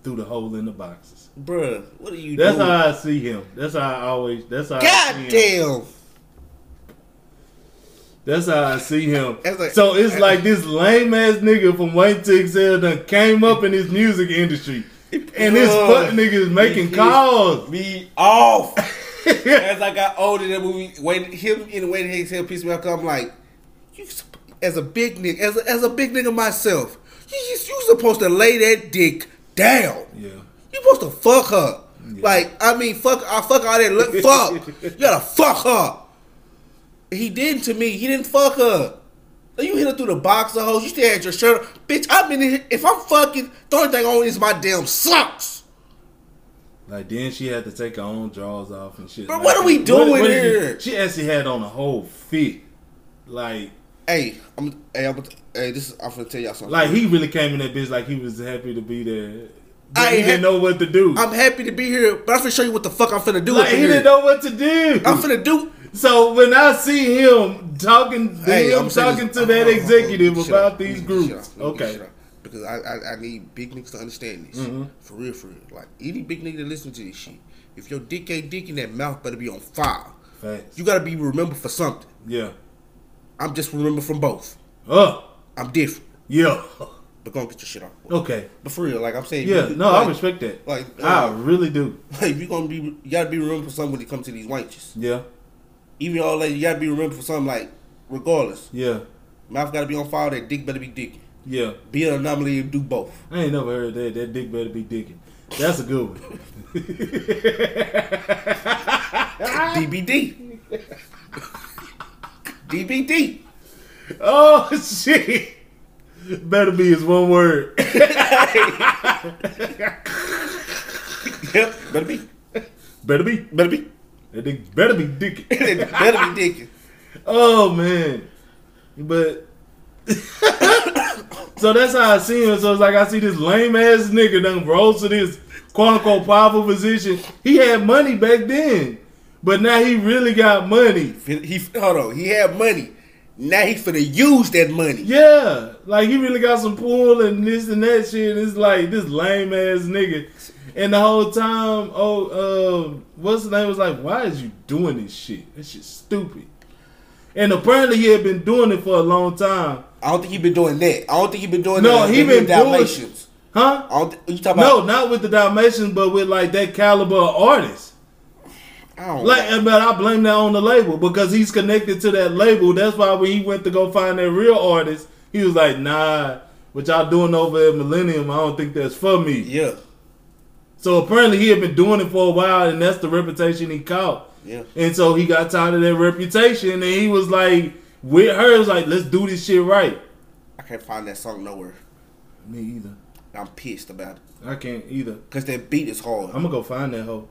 the hole in the boxes. Bruh, what are you doing? That's how I see him. That's how I see him. Like, so it's like this lame ass nigga from Waiting to Exhale done came up in this music industry, and this fuck nigga is making calls. Me off. As I got older, that movie, him in Waiting to Exhale pissed me off. I'm like, as a big nigga, as a big nigga myself, you supposed to lay that dick down. Yeah. You supposed to fuck her. Yeah. Like I mean, fuck all that. Fuck. You gotta fuck her. He didn't to me. He didn't fuck her. You hit her through the boxer hose. You still had your shirt on. Bitch, I've been in here. If I'm fucking, the only thing on is my damn socks. Like, then she had to take her own drawers off and shit. But like, what are we doing what here? She actually had on a whole fit. Like. I'm finna tell y'all something. Like, he really came in that bitch like he was happy to be there. He didn't know what to do. I'm happy to be here, but I'm finna show you what the fuck I'm finna do. Like, he didn't know what to do. I'm finna do. So when I see him talking, to that executive about these groups, okay, because I need big niggas to understand this for real, like any big nigga that listen to this shit. If your dick ain't dick in that mouth, better be on fire. Facts. You gotta be remembered for something. Yeah, I'm just remembered from both. I'm different. Yeah, but go and get your shit off. Okay, but for real, like I'm saying, yeah, you, no, like, I respect that. Like I really do. Like you gotta be remembered for something when it comes to these wenches. Yeah. Even all that, you gotta be remembered for something, like, regardless. Yeah. Mouth gotta be on fire, that dick better be dicking. Yeah. Be an anomaly and do both. I ain't never heard that. That dick better be dicking. That's a good one. DBD. DBD. Oh, shit. Better be is one word. Yep, better be. Better be. Better be. That dick better be dicking. Oh man. But so that's how I see him. So it's like I see this lame ass nigga done rose to this quote unquote powerful position. He had money back then, but now he really got money. He had money. Now he finna use that money. Yeah. Like he really got some pull and this and that shit. It's like this lame ass nigga. And the whole time, what's his name was like, why is you doing this shit? This shit's stupid. And apparently he had been doing it for a long time. I don't think he been doing that. I don't think he been doing that. No, he been doing Dalmatians. Huh? Not with the Dalmatians, but with like that caliber of artists. But I blame that on the label because he's connected to that label. That's why when he went to go find that real artist, he was like, nah, what y'all doing over at Millennium, I don't think that's for me. Yeah. So apparently he had been doing it for a while, and that's the reputation he caught. Yeah. And so he got tired of that reputation, and he was like, with her, it was like, let's do this shit right. I can't find that song nowhere. Me either. I'm pissed about it. I can't either. Because that beat is hard. I'm going to go find that hoe.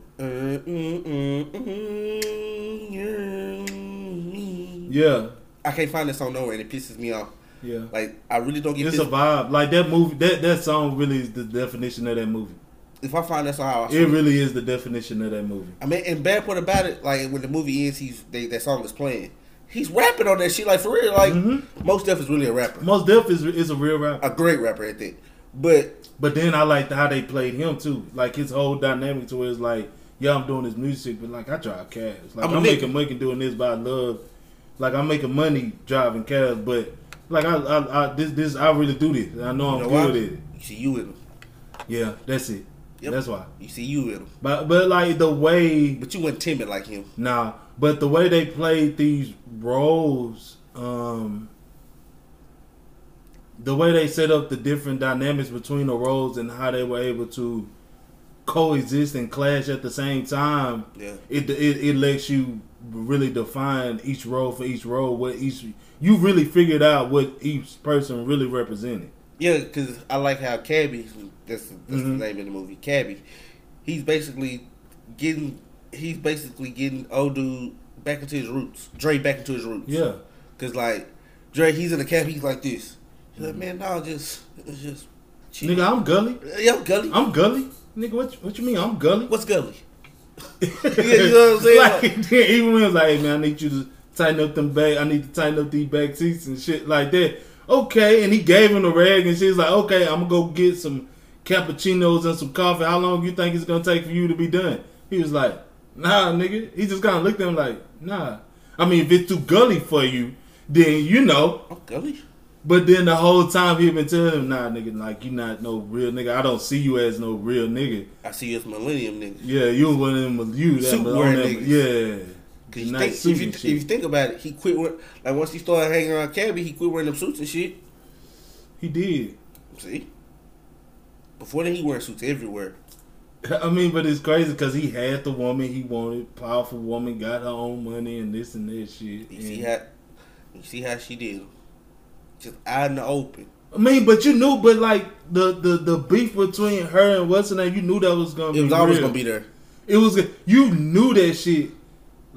Yeah. I can't find that song nowhere, and it pisses me off. Yeah. Like, I really don't get it. It's a vibe. Like, that movie, that song really is the definition of that movie. If I find that song, it really is the definition of that movie. I mean, and bad part about it, like, when the movie ends, that song is playing. He's rapping on that shit, like, for real. Like, Mos Def is really a rapper. Mos Def is a real rapper. A great rapper, I think. But then I liked how they played him, too. Like, his whole dynamic to where it's like, yeah, I'm doing this music, but, like, I drive cabs. Like, I'm making money doing this by love. Like, I'm making money driving cabs, but, like, I really do this. I know I'm good at it. You see you with him. Yeah, that's it. Yep. That's why. You see you with him. But, like, the way... But you weren't timid like him. Nah. But the way they played these roles, the way they set up the different dynamics between the roles and how they were able to coexist and clash at the same time, yeah. It lets you really define each role for each role. You really figured out what each person really represented. Yeah, because I like how Cabby, that's the name of the movie, Cabby, he's basically getting old dude back into his roots. Dre back into his roots. Yeah. Because, like, Dre, he's in the cab, he's like this. He's like, man, no, just cheap. Nigga, I'm gully. Yeah, I'm gully. I'm gully? Nigga, what you mean I'm gully? What's gully? Yeah, you know what I'm saying? Like, even when I was like, hey, man, I need you to tighten up them bags. I need to tighten up these back seats and shit like that. Okay. And he gave him the rag and she's like, okay, I'm going to go get some cappuccinos and some coffee. How long do you think it's going to take for you to be done? He was like, nah, nigga. He just kind of looked at him like, nah. I mean, if it's too gully for you, then you know. I'm gully. But then the whole time he been telling him, nah, nigga, like, you not no real nigga. I don't see you as no real nigga. I see you as millennium nigga. Yeah, you one of them. You that millennium nigga. Yeah. If you think about it, he quit wearing, like, once he started hanging around Cabby, he quit wearing them suits and shit. He did. See? Before then, he wearing suits everywhere. I mean, but it's crazy because he had the woman he wanted, powerful woman, got her own money and this and that shit. You see how she did, just out in the open. I mean, but you knew, but like the beef between her and what's her name, you knew that was gonna be. It was always gonna be there. It was. You knew that shit.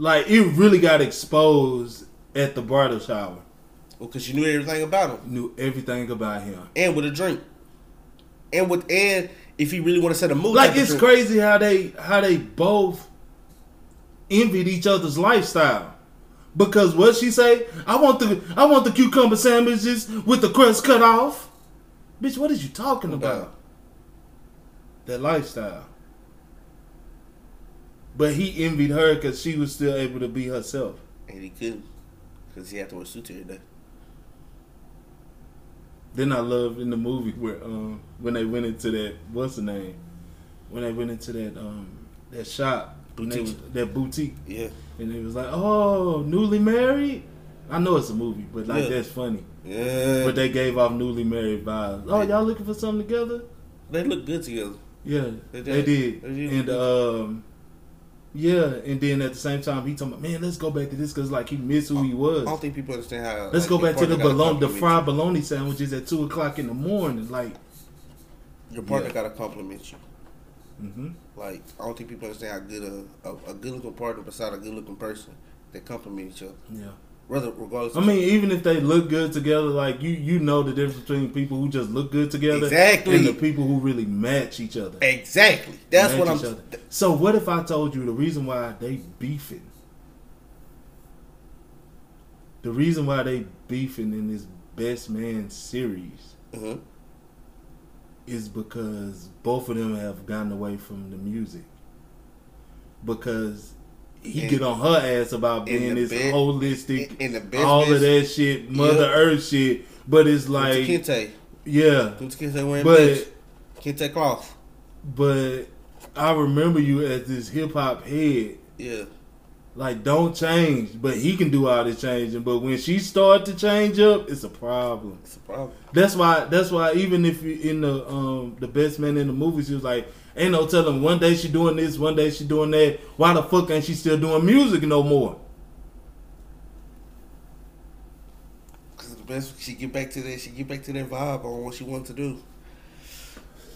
Like, it really got exposed at the bridal shower. Well, because you knew everything about him. Knew everything about him, and with a drink, and. If he really want to set a mood, like it's crazy how they both envied each other's lifestyle, because what she say, I want the cucumber sandwiches with the crust cut off, bitch. What is you talking about? That lifestyle. But he envied her because she was still able to be herself, and he couldn't because he had to wear a suit every day. Then I love in the movie where when they went into that that shop, that boutique, yeah, and it was like, oh, newly married. I know it's a movie, but like that's funny. Yeah, but they gave off newly married vibes. Oh, y'all looking for something together? They look good together. Yeah, they did. And yeah, and then at the same time, he talking about, man, let's go back to this because, like, he missed who he was. I don't think people understand how... Let's go back to the fried bologna sandwiches at 2 o'clock in the morning. Like, your partner got to compliment you. Mm-hmm. Like, I don't think people understand how good a good-looking partner beside a good-looking person, they compliment each other. Yeah. Regardless. I mean, even if they look good together, like, you know the difference between people who just look good together and the people who really match each other. Exactly. That's what I'm... So what if I told you the reason why they beefing? The reason why they beefing in this Best Man series is because both of them have gotten away from the music. Because... He get on her ass about being this holistic, all of that shit, Mother Earth shit, but it's like Kente. Yeah, Kente wearing Kente cloth. But I remember you as this hip hop head. Yeah, like don't change, but he can do all this changing. But when she start to change up, it's a problem. It's a problem. That's why. Even if you in the Best Man in the movie, she was like. Ain't no telling one day she doing this, one day she doing that. Why the fuck ain't she still doing music no more? Because the best she get back to that vibe on what she wanted to do.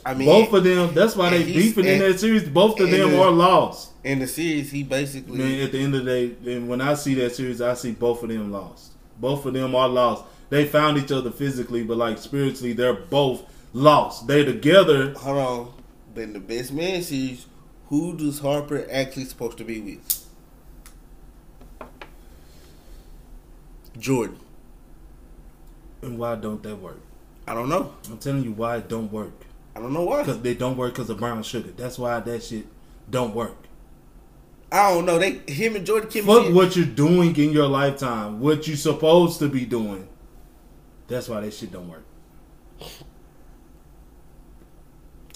I mean, both of them. That's why they beefing in that series. Both of them are lost. In the series, he basically. I mean, at the end of the day, when I see that series, I see both of them lost. Both of them are lost. They found each other physically, but like spiritually, they're both lost. They together. Hold on, but in the Best Man series, who does Harper actually supposed to be with? Jordan. And why don't that work? I don't know. I'm telling you why it don't work. I don't know why. Because they don't work because of Brown Sugar. That's why that shit don't work. I don't know. They him and Jordan Kim. Fuck what you're doing in your lifetime. What you supposed to be doing. That's why that shit don't work.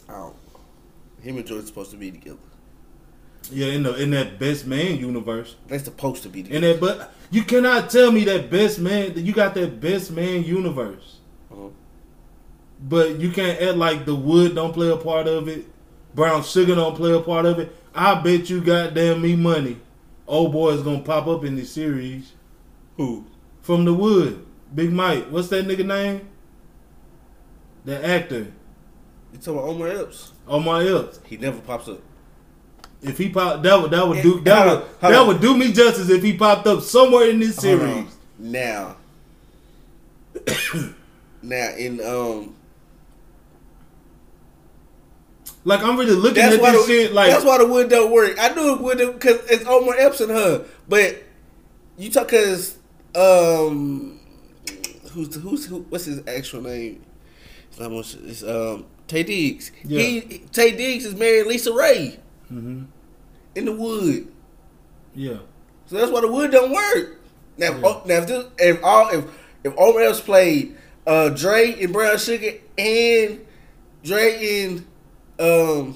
I don't. Him and Jordan supposed to be together. Yeah, in that Best Man universe, they're supposed to be together. In that, but you cannot tell me that Best Man. You got that Best Man universe. Uh-huh. But you can't act like The Wood don't play a part of it. Brown Sugar don't play a part of it. I bet you goddamn me money. Old boy is going to pop up in this series. Who? From The Wood. Big Mike. What's that nigga name? That actor. You talking about Omar Epps? Omar Epps. He never pops up. If he popped, that would do me justice if he popped up somewhere in this series. Now. Now in like I'm really looking at this shit. Like that's why The Wood don't work. I knew it wouldn't because it's Omar Epps and her. But you talk because what's his actual name? It's not much. It's Taye Diggs. Yeah. Taye Diggs is married Lisa Ray. Mm-hmm. In The Wood. Yeah. So that's why The Wood don't work. Now, yeah. if Omar Epps played Dre and Brown Sugar and Dre and. And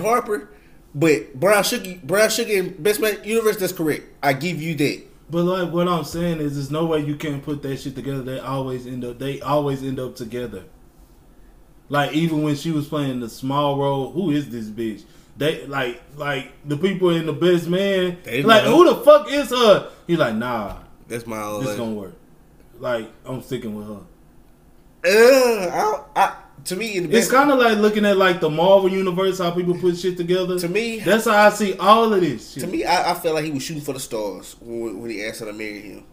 Harper, but Brown Sugar and Best Man Universe, that's correct. I give you that. But like what I'm saying is, there's no way you can put that shit together. They always end up together. Like even when she was playing the small role, who is this bitch? They like the people in the Best Man. Like who the fuck is her? He's like, nah, that's my old. This gonna work. Like I'm sticking with her. To me, it's kind of like looking at like the Marvel universe, how people put shit together. To me, that's how I see all of this shit. To me, I felt like he was shooting for the stars when he asked her to marry him.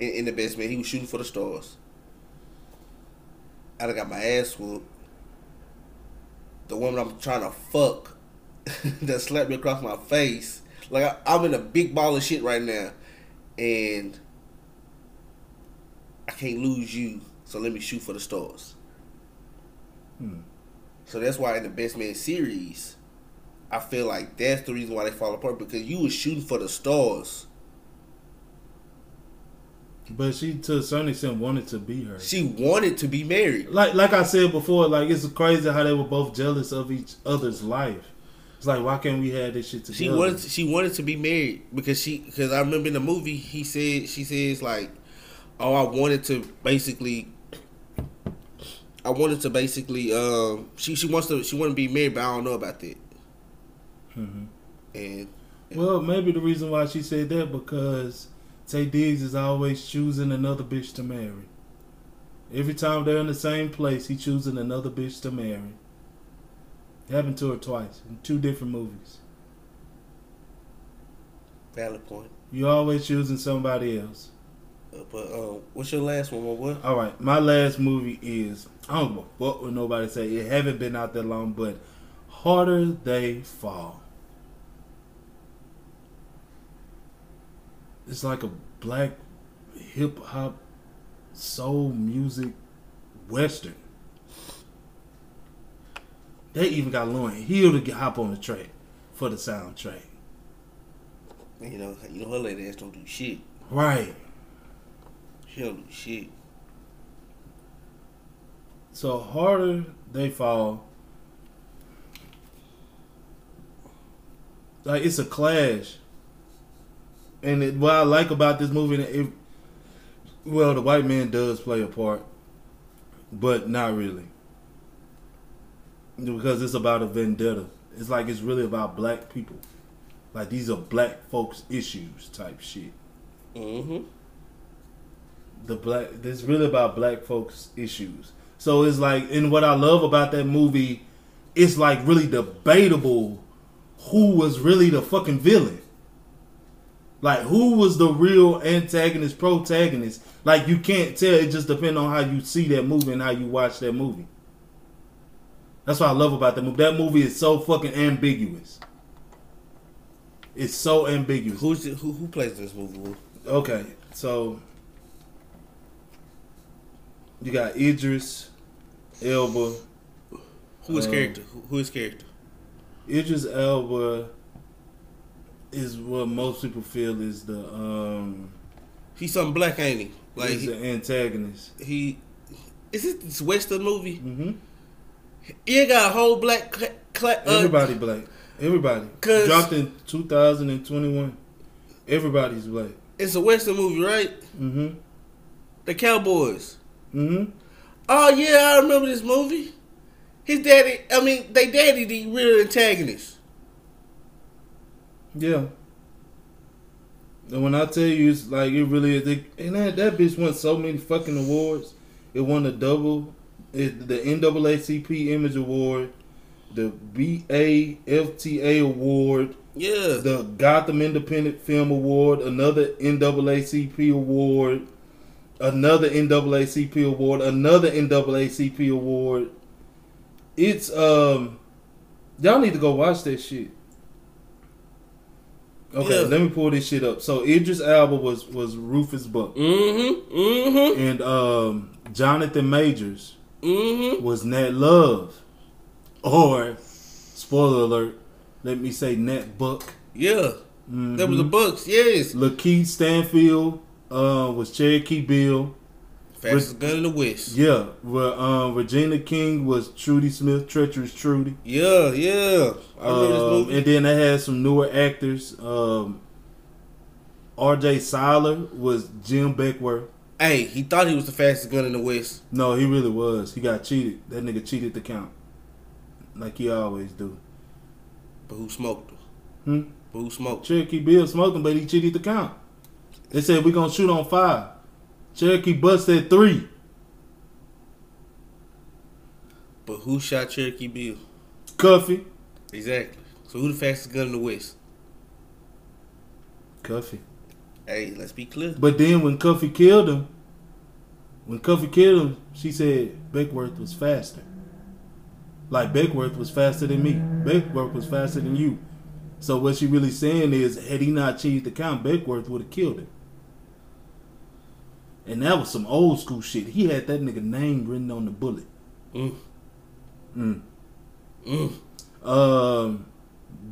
In The Best Man, he was shooting for the stars. I done got my ass whooped. The woman I'm trying to fuck that slapped me across my face. Like I'm in a big ball of shit right now, and I can't lose you. So let me shoot for the stars. So that's why in the Best Man series, I feel like that's the reason why they fall apart, because you were shooting for the stars. But she, to a certain extent, wanted to be her. She wanted to be married. Like I said before, like it's crazy how they were both jealous of each other's life. It's like, why can't we have this shit together? She wanted to be married because I remember in the movie she says like, oh, I wanted to basically. She wanted to be married, but I don't know about that. Mm-hmm. And well, maybe the reason why she said that because Taye Diggs is always choosing another bitch to marry. Every time they're in the same place, he's choosing another bitch to marry. It happened to her twice in two different movies. Valid point. You're always choosing somebody else. But what's your last one, my boy? All right, my last movie is, I don't know what would nobody say. It haven't been out that long, but Harder They Fall. It's like a black hip hop soul music western. They even got Lauryn Hill to hop on the track for the soundtrack. You know her lady ass don't do shit. Right. Holy shit. So Harder They Fall. Like it's a clash. And what I like about this movie, the white man does play a part, but not really, because it's about a vendetta. It's like it's really about black people. Like these are black folks issues type shit. Mm-hmm. It's really about black folks' issues. So it's like, and what I love about that movie, it's like really debatable who was really the fucking villain. Like, who was the real antagonist, protagonist? Like, you can't tell. It just depends on how you see that movie and how you watch that movie. That's what I love about that movie. That movie is so fucking ambiguous. It's so ambiguous. Who plays this movie? Okay, so you got Idris Elba. Who is character? Idris Elba is what most people feel is the he's something black, ain't he? Like he's the antagonist. Is this Western movie? Mm-hmm. You got a whole black everybody black. Everybody. Dropped in 2021. Everybody's black. It's a Western movie, right? Mm-hmm. The Cowboys. Mm-hmm. Oh yeah, I remember this movie. His daddy, they daddy the real antagonist. Yeah. And when I tell you, it's like, it really is. And that bitch won so many fucking awards. It won the NAACP Image Award, the BAFTA Award, yeah, the Gotham Independent Film Award, another NAACP Award, another NAACP Award, another NAACP Award. It's, y'all need to go watch that shit. Okay, yeah. Let me pull this shit up. So Idris Elba was Rufus Buck. Mm-hmm, mm-hmm. And Jonathan Majors was Nat Love. Or, spoiler alert, let me say Nat Buck. Yeah, that was the Bucks, yes. Lakeith Stanfield was Cherokee Bill. Fastest gun in the West. Yeah, Regina King was Trudy Smith, Treacherous Trudy. Yeah. I remember this movie. And then they had some newer actors. R.J. Seiler was Jim Beckworth. Hey, he thought he was the fastest gun in the West. No, he really was. He got cheated. That nigga cheated the count, like he always do. But who smoked him? But who smoked? Cherokee Bill smoked him, but he cheated the count. They said, we're going to shoot on 5. Cherokee busted 3. But who shot Cherokee Bill? Cuffy. Exactly. So who the fastest gun in the West? Cuffy. Hey, let's be clear. But then when Cuffy killed him, she said Beckworth was faster. Like, Beckworth was faster than me. Beckworth was faster than you. So what she really saying is, had he not cheated the count, Beckworth would have killed him. And that was some old school shit. He had that nigga name written on the bullet.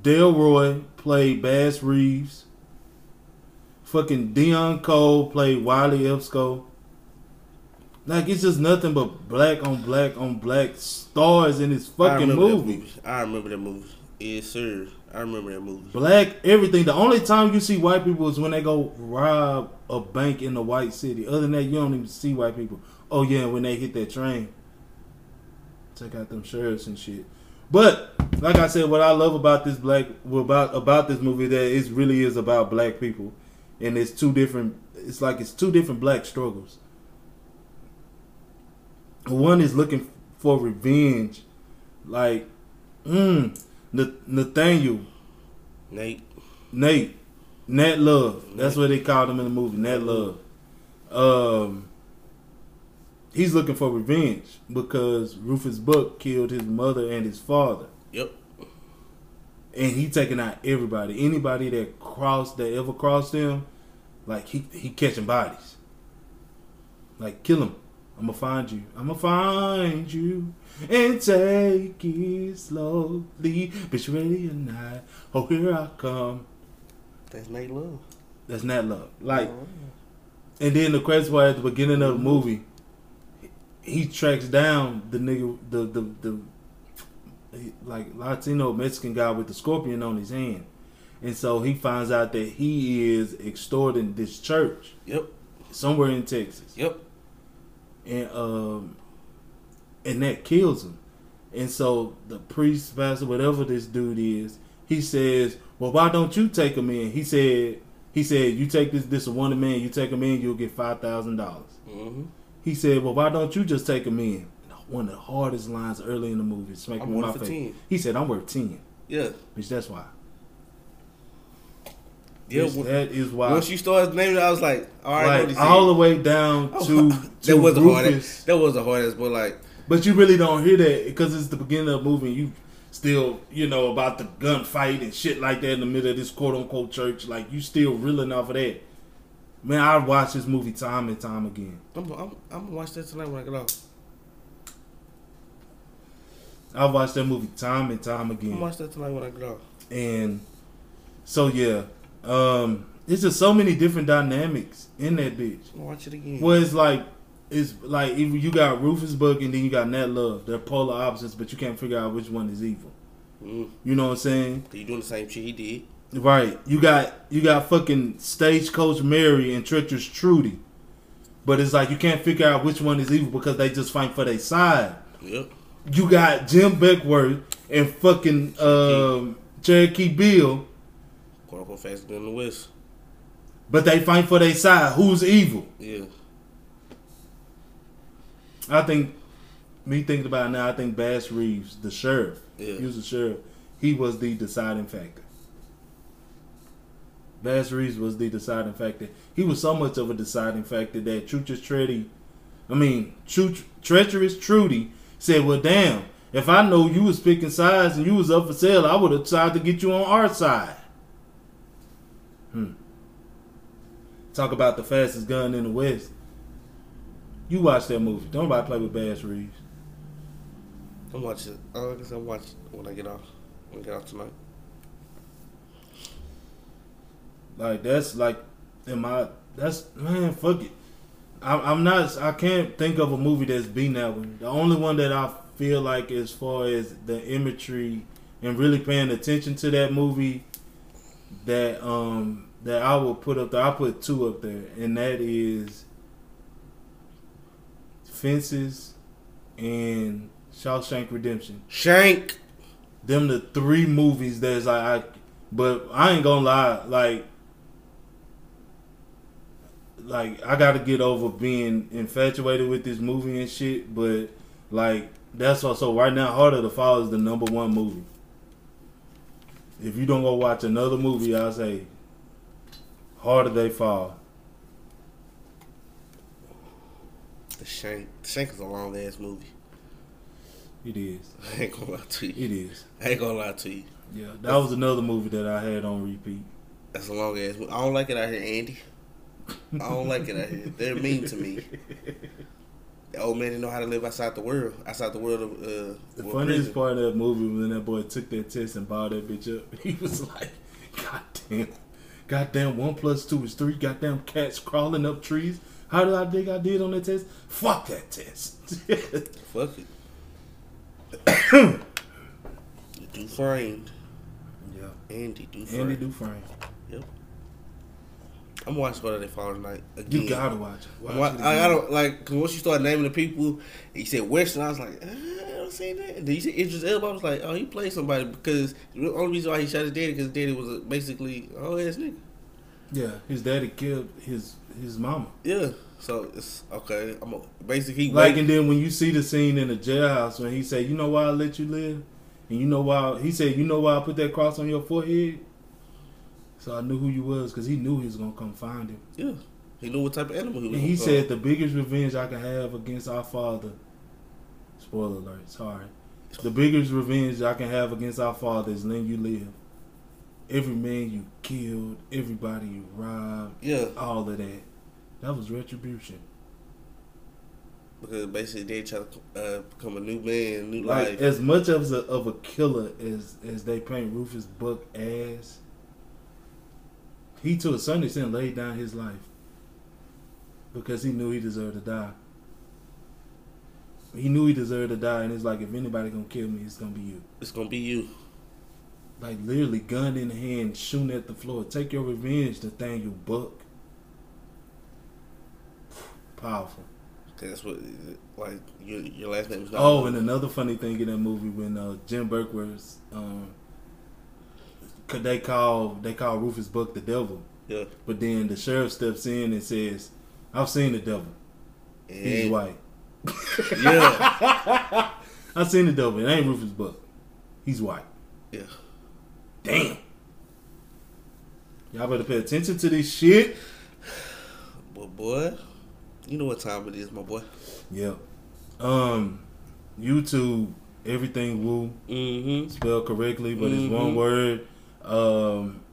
Delroy played Bass Reeves. Fucking Dion Cole played Wiley Epsco. Like, it's just nothing but black on black on black stars in this fucking movie. I remember that movie. Yes, sir. I remember that movie. Black everything. The only time you see white people is when they go rob a bank in the white city. Other than that, you don't even see white people. Oh yeah, when they hit that train, check out them shirts and shit. But like I said, what I love about this this movie, that it really is about black people, and it's two different. It's like it's two different black struggles. One is looking for revenge, like Nat Love. That's what they called him in the movie, Nat Love. He's looking for revenge because Rufus Buck killed his mother and his father. Yep. And he taking out everybody. Anybody that ever crossed him, like he catching bodies. Like, kill him. I'ma find you and take it slowly. Bitch, ready or not, oh here I come. That's Nat Love. Like, oh. And then the crazy part, at the beginning of the movie, he tracks down the nigga, the like Latino Mexican guy with the scorpion on his hand, and so he finds out that he is extorting this church. Yep. Somewhere in Texas. Yep. And that kills him. And so the priest, pastor, whatever this dude is, he says, well, why don't you take him in? He said, you take this one man, you take him in, you'll get $5,000. He said, well, why don't you just take him in? one of the hardest lines early in the movie. It's making one of my favorite. He said, "I'm worth 10." Yeah, bitch, that's why. Yeah, bitch, that is why. Once you started naming it, I was like, all right, like, all the way down to that was a hard ass. That was the hardest, but like, but you really don't hear that because it's the beginning of the movie. And you still, you know, about the gunfight and shit like that in the middle of this quote unquote church. Like, you still reeling off of that. Man, I watched this movie time and time again. I'm gonna watch that tonight when I get off. I watched that movie time and time again. I'm gonna watch that tonight when I get off. And so yeah, it's just so many different dynamics in that bitch. I'm gonna watch it again. Well, it's like you got Rufus Buck and then you got Nat Love. They're polar opposites, but you can't figure out which one is evil. Mm. You know what I'm saying? He doing the same shit he did. Right, you got fucking Stagecoach Mary and Treacherous Trudy, but it's like you can't figure out which one is evil because they just fight for their side. Yep. You got Jim Beckworth and fucking Cherokee Bill, quote unquote faster than the West, but they fight for their side. Who's evil? Yeah. I think me thinking about it now, I think Bass Reeves, the sheriff. Yeah. He was the sheriff. He was the deciding factor. Bass Reeves was the deciding factor. He was so much of a deciding factor that Treacherous Trudy said, "Well, damn, if I know you was picking sides and you was up for sale, I would have tried to get you on our side." Talk about the fastest gun in the West. You watch that movie. Don't nobody play with Bass Reeves. I'm watching. I guess I'll watch when I get off. When I get off tonight. Like, that's like, man, fuck it. I can't think of a movie that's beating that one. The only one that I feel like as far as the imagery and really paying attention to that movie that I will put up there, I put two up there, and that is Fences and Shawshank Redemption. Shank! Them the three movies that's like, but I ain't gonna lie, Like, I gotta get over being infatuated with this movie and shit, but, like, that's also, right now, Harder to Fall is the #1 movie. If you don't go watch another movie, I'll say, Harder They Fall. The Shank is a long-ass movie. It is. I ain't gonna lie to you. It is. I ain't gonna lie to you. Yeah, that was another movie that I had on repeat. That's a long-ass movie. I don't like it out here, Andy. I don't like it out here. They're mean to me. The old man didn't know how to live outside the world. Outside the world of the funniest part of that movie was when that boy took that test and balled that bitch up. He was like, goddamn, 1 + 2 is 3. Goddamn cats crawling up trees. How did I think I did on that test? Fuck that test. Fuck it. Dufresne. Yeah. Andy Dufresne. Yep. I'm watching Harder They Fall tonight again. You gotta watch it. I don't like, cause once you start naming the people, he said Western. I was like, I don't see that. And then you said Idris Elba. I was like, oh, he played somebody because the only reason why he shot his daddy because daddy was basically an old ass nigga. Yeah, his daddy killed his mama. Yeah, so it's okay. Basically like, and then when you see the scene in the jailhouse when he said, "You know why I let you live," and "You know why I put that cross on your forehead." So I knew who you was, because he knew he was going to come find him. Yeah. He knew what type of animal he was. And he said, the biggest revenge I can have against our father. Spoiler alert. Sorry. The biggest revenge I can have against our father is letting you live. Every man you killed, everybody you robbed. Yeah. All of that. That was retribution. Because basically they try to become a new man, new life. As much of a killer as they paint Rufus Buck as, he to a certain extent laid down his life because he knew he deserved to die. He knew he deserved to die, and it's like, if anybody gonna kill me, it's gonna be you. It's gonna be you. Like, literally, gun in hand, shooting at the floor. Take your revenge, Nathaniel Buck. Powerful. That's what, like, your last name was not. Oh, and another funny thing in that movie when Jim Beckworth, they call Rufus Buck the devil. Yeah. But then the sheriff steps in and says, "I've seen the devil. He's white." Yeah. I seen it though, but it ain't Rufus Buck. He's white. Yeah. Damn. Y'all better pay attention to this shit. But boy, you know what time it is, my boy. Yeah. YouTube, everything woo. Mm-hmm. Spelled correctly, but it's one word.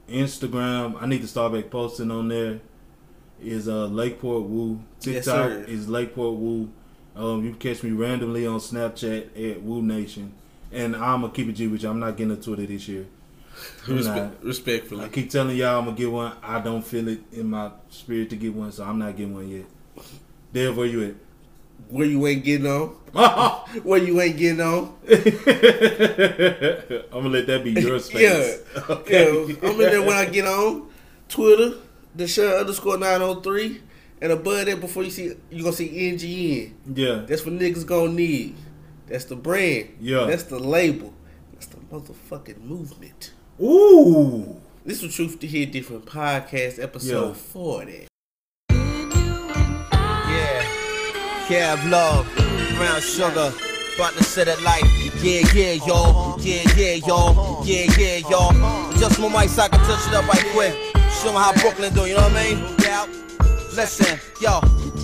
Instagram, I need to start back posting on there. Is Lakeport Woo. TikTok is Lakeport Woo. You can catch me randomly on Snapchat at Woo Nation. And I'm going to keep it G with you. I'm not getting a Twitter this year. Respectfully. I keep telling y'all I'm going to get one. I don't feel it in my spirit to get one, so I'm not getting one yet. Dev, where you at? Where you ain't getting on? Where you ain't getting on? I'm going to let that be your space. Yeah. Okay. Yeah. I'm in there when I get on. Twitter, Deshaun_903. And above that, before you see, you're going to see NGN. Yeah. That's what niggas going to need. That's the brand. Yeah. That's the label. That's the motherfucking movement. Ooh. This is Truth to Hear Different Podcast episode 40. Yeah. Kev Love. Brown Sugar. About to set it like, yeah, y'all. Just my mic so I can touch it up right quick. Show me how Brooklyn do, you know what I mean? Yeah. Listen, yo,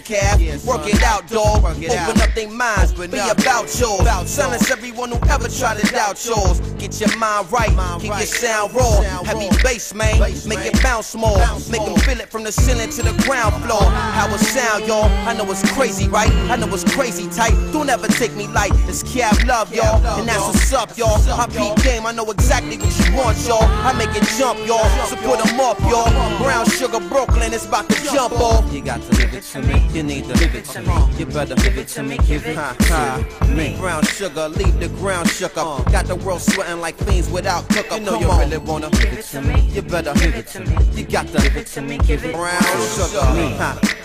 Cav. Work it out, dog. Open up their minds. Be about yours. Silence everyone who ever tried to doubt yours. Get your mind right. Keep your sound raw. Heavy bass, man. Make it bounce more. Make them feel it from the ceiling to the ground floor. How it sound, y'all. I know it's crazy, right? I know it's crazy tight. Don't ever take me light. It's Cav Love, y'all. And that's what's up, y'all. I peep game. I know exactly what you want, y'all. I make it jump, y'all. Support them up, y'all. Brown Sugar Brooklyn is about to jump off. You got to give it to me. You need to give it to me. You better give it to me. Give it to me. Brown Sugar, leave the ground shook up. Got the world sweating like fiends without cook up. You know you really wanna give it to me. You better give it to me. You got to give it to me. Give it. Brown Sugar.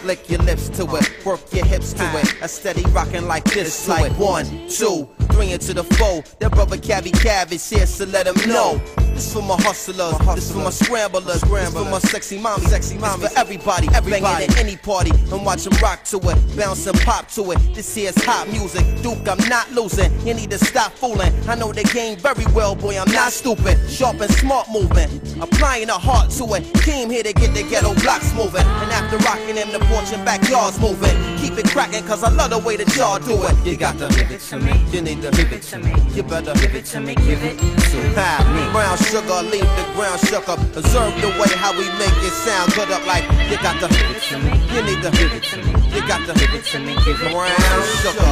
Lick your lips to it. Work your hips to it. A steady rocking like this. Like 1, 2, 3 into the four. That brother Cabby Cabbage here, so let him know. This for my hustlers, this for my scramblers, this for my sexy mommy, this for everybody, banging at any party, and watch them rock to it, bounce and pop to it, this here's hot music, Duke, I'm not losing, you need to stop fooling, I know the game very well, boy, I'm not stupid, sharp and smart moving, applying a heart to it, came here to get the ghetto blocks moving, and after rocking them, the porch and backyard's moving, keep it cracking, cause I love the way that y'all do it, you got to give it to me, you need to give it to me, you better give it to me, give it to me, Brown Sugar, leave the ground shook up. Observe the way how we make it sound good up like you got to give it to me. You need to give it to me. You got to give it to me. Brown Sugar,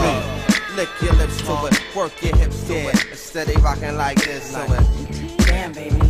lick your lips to it, work your hips to it. Steady rocking like this, so it. Damn, baby.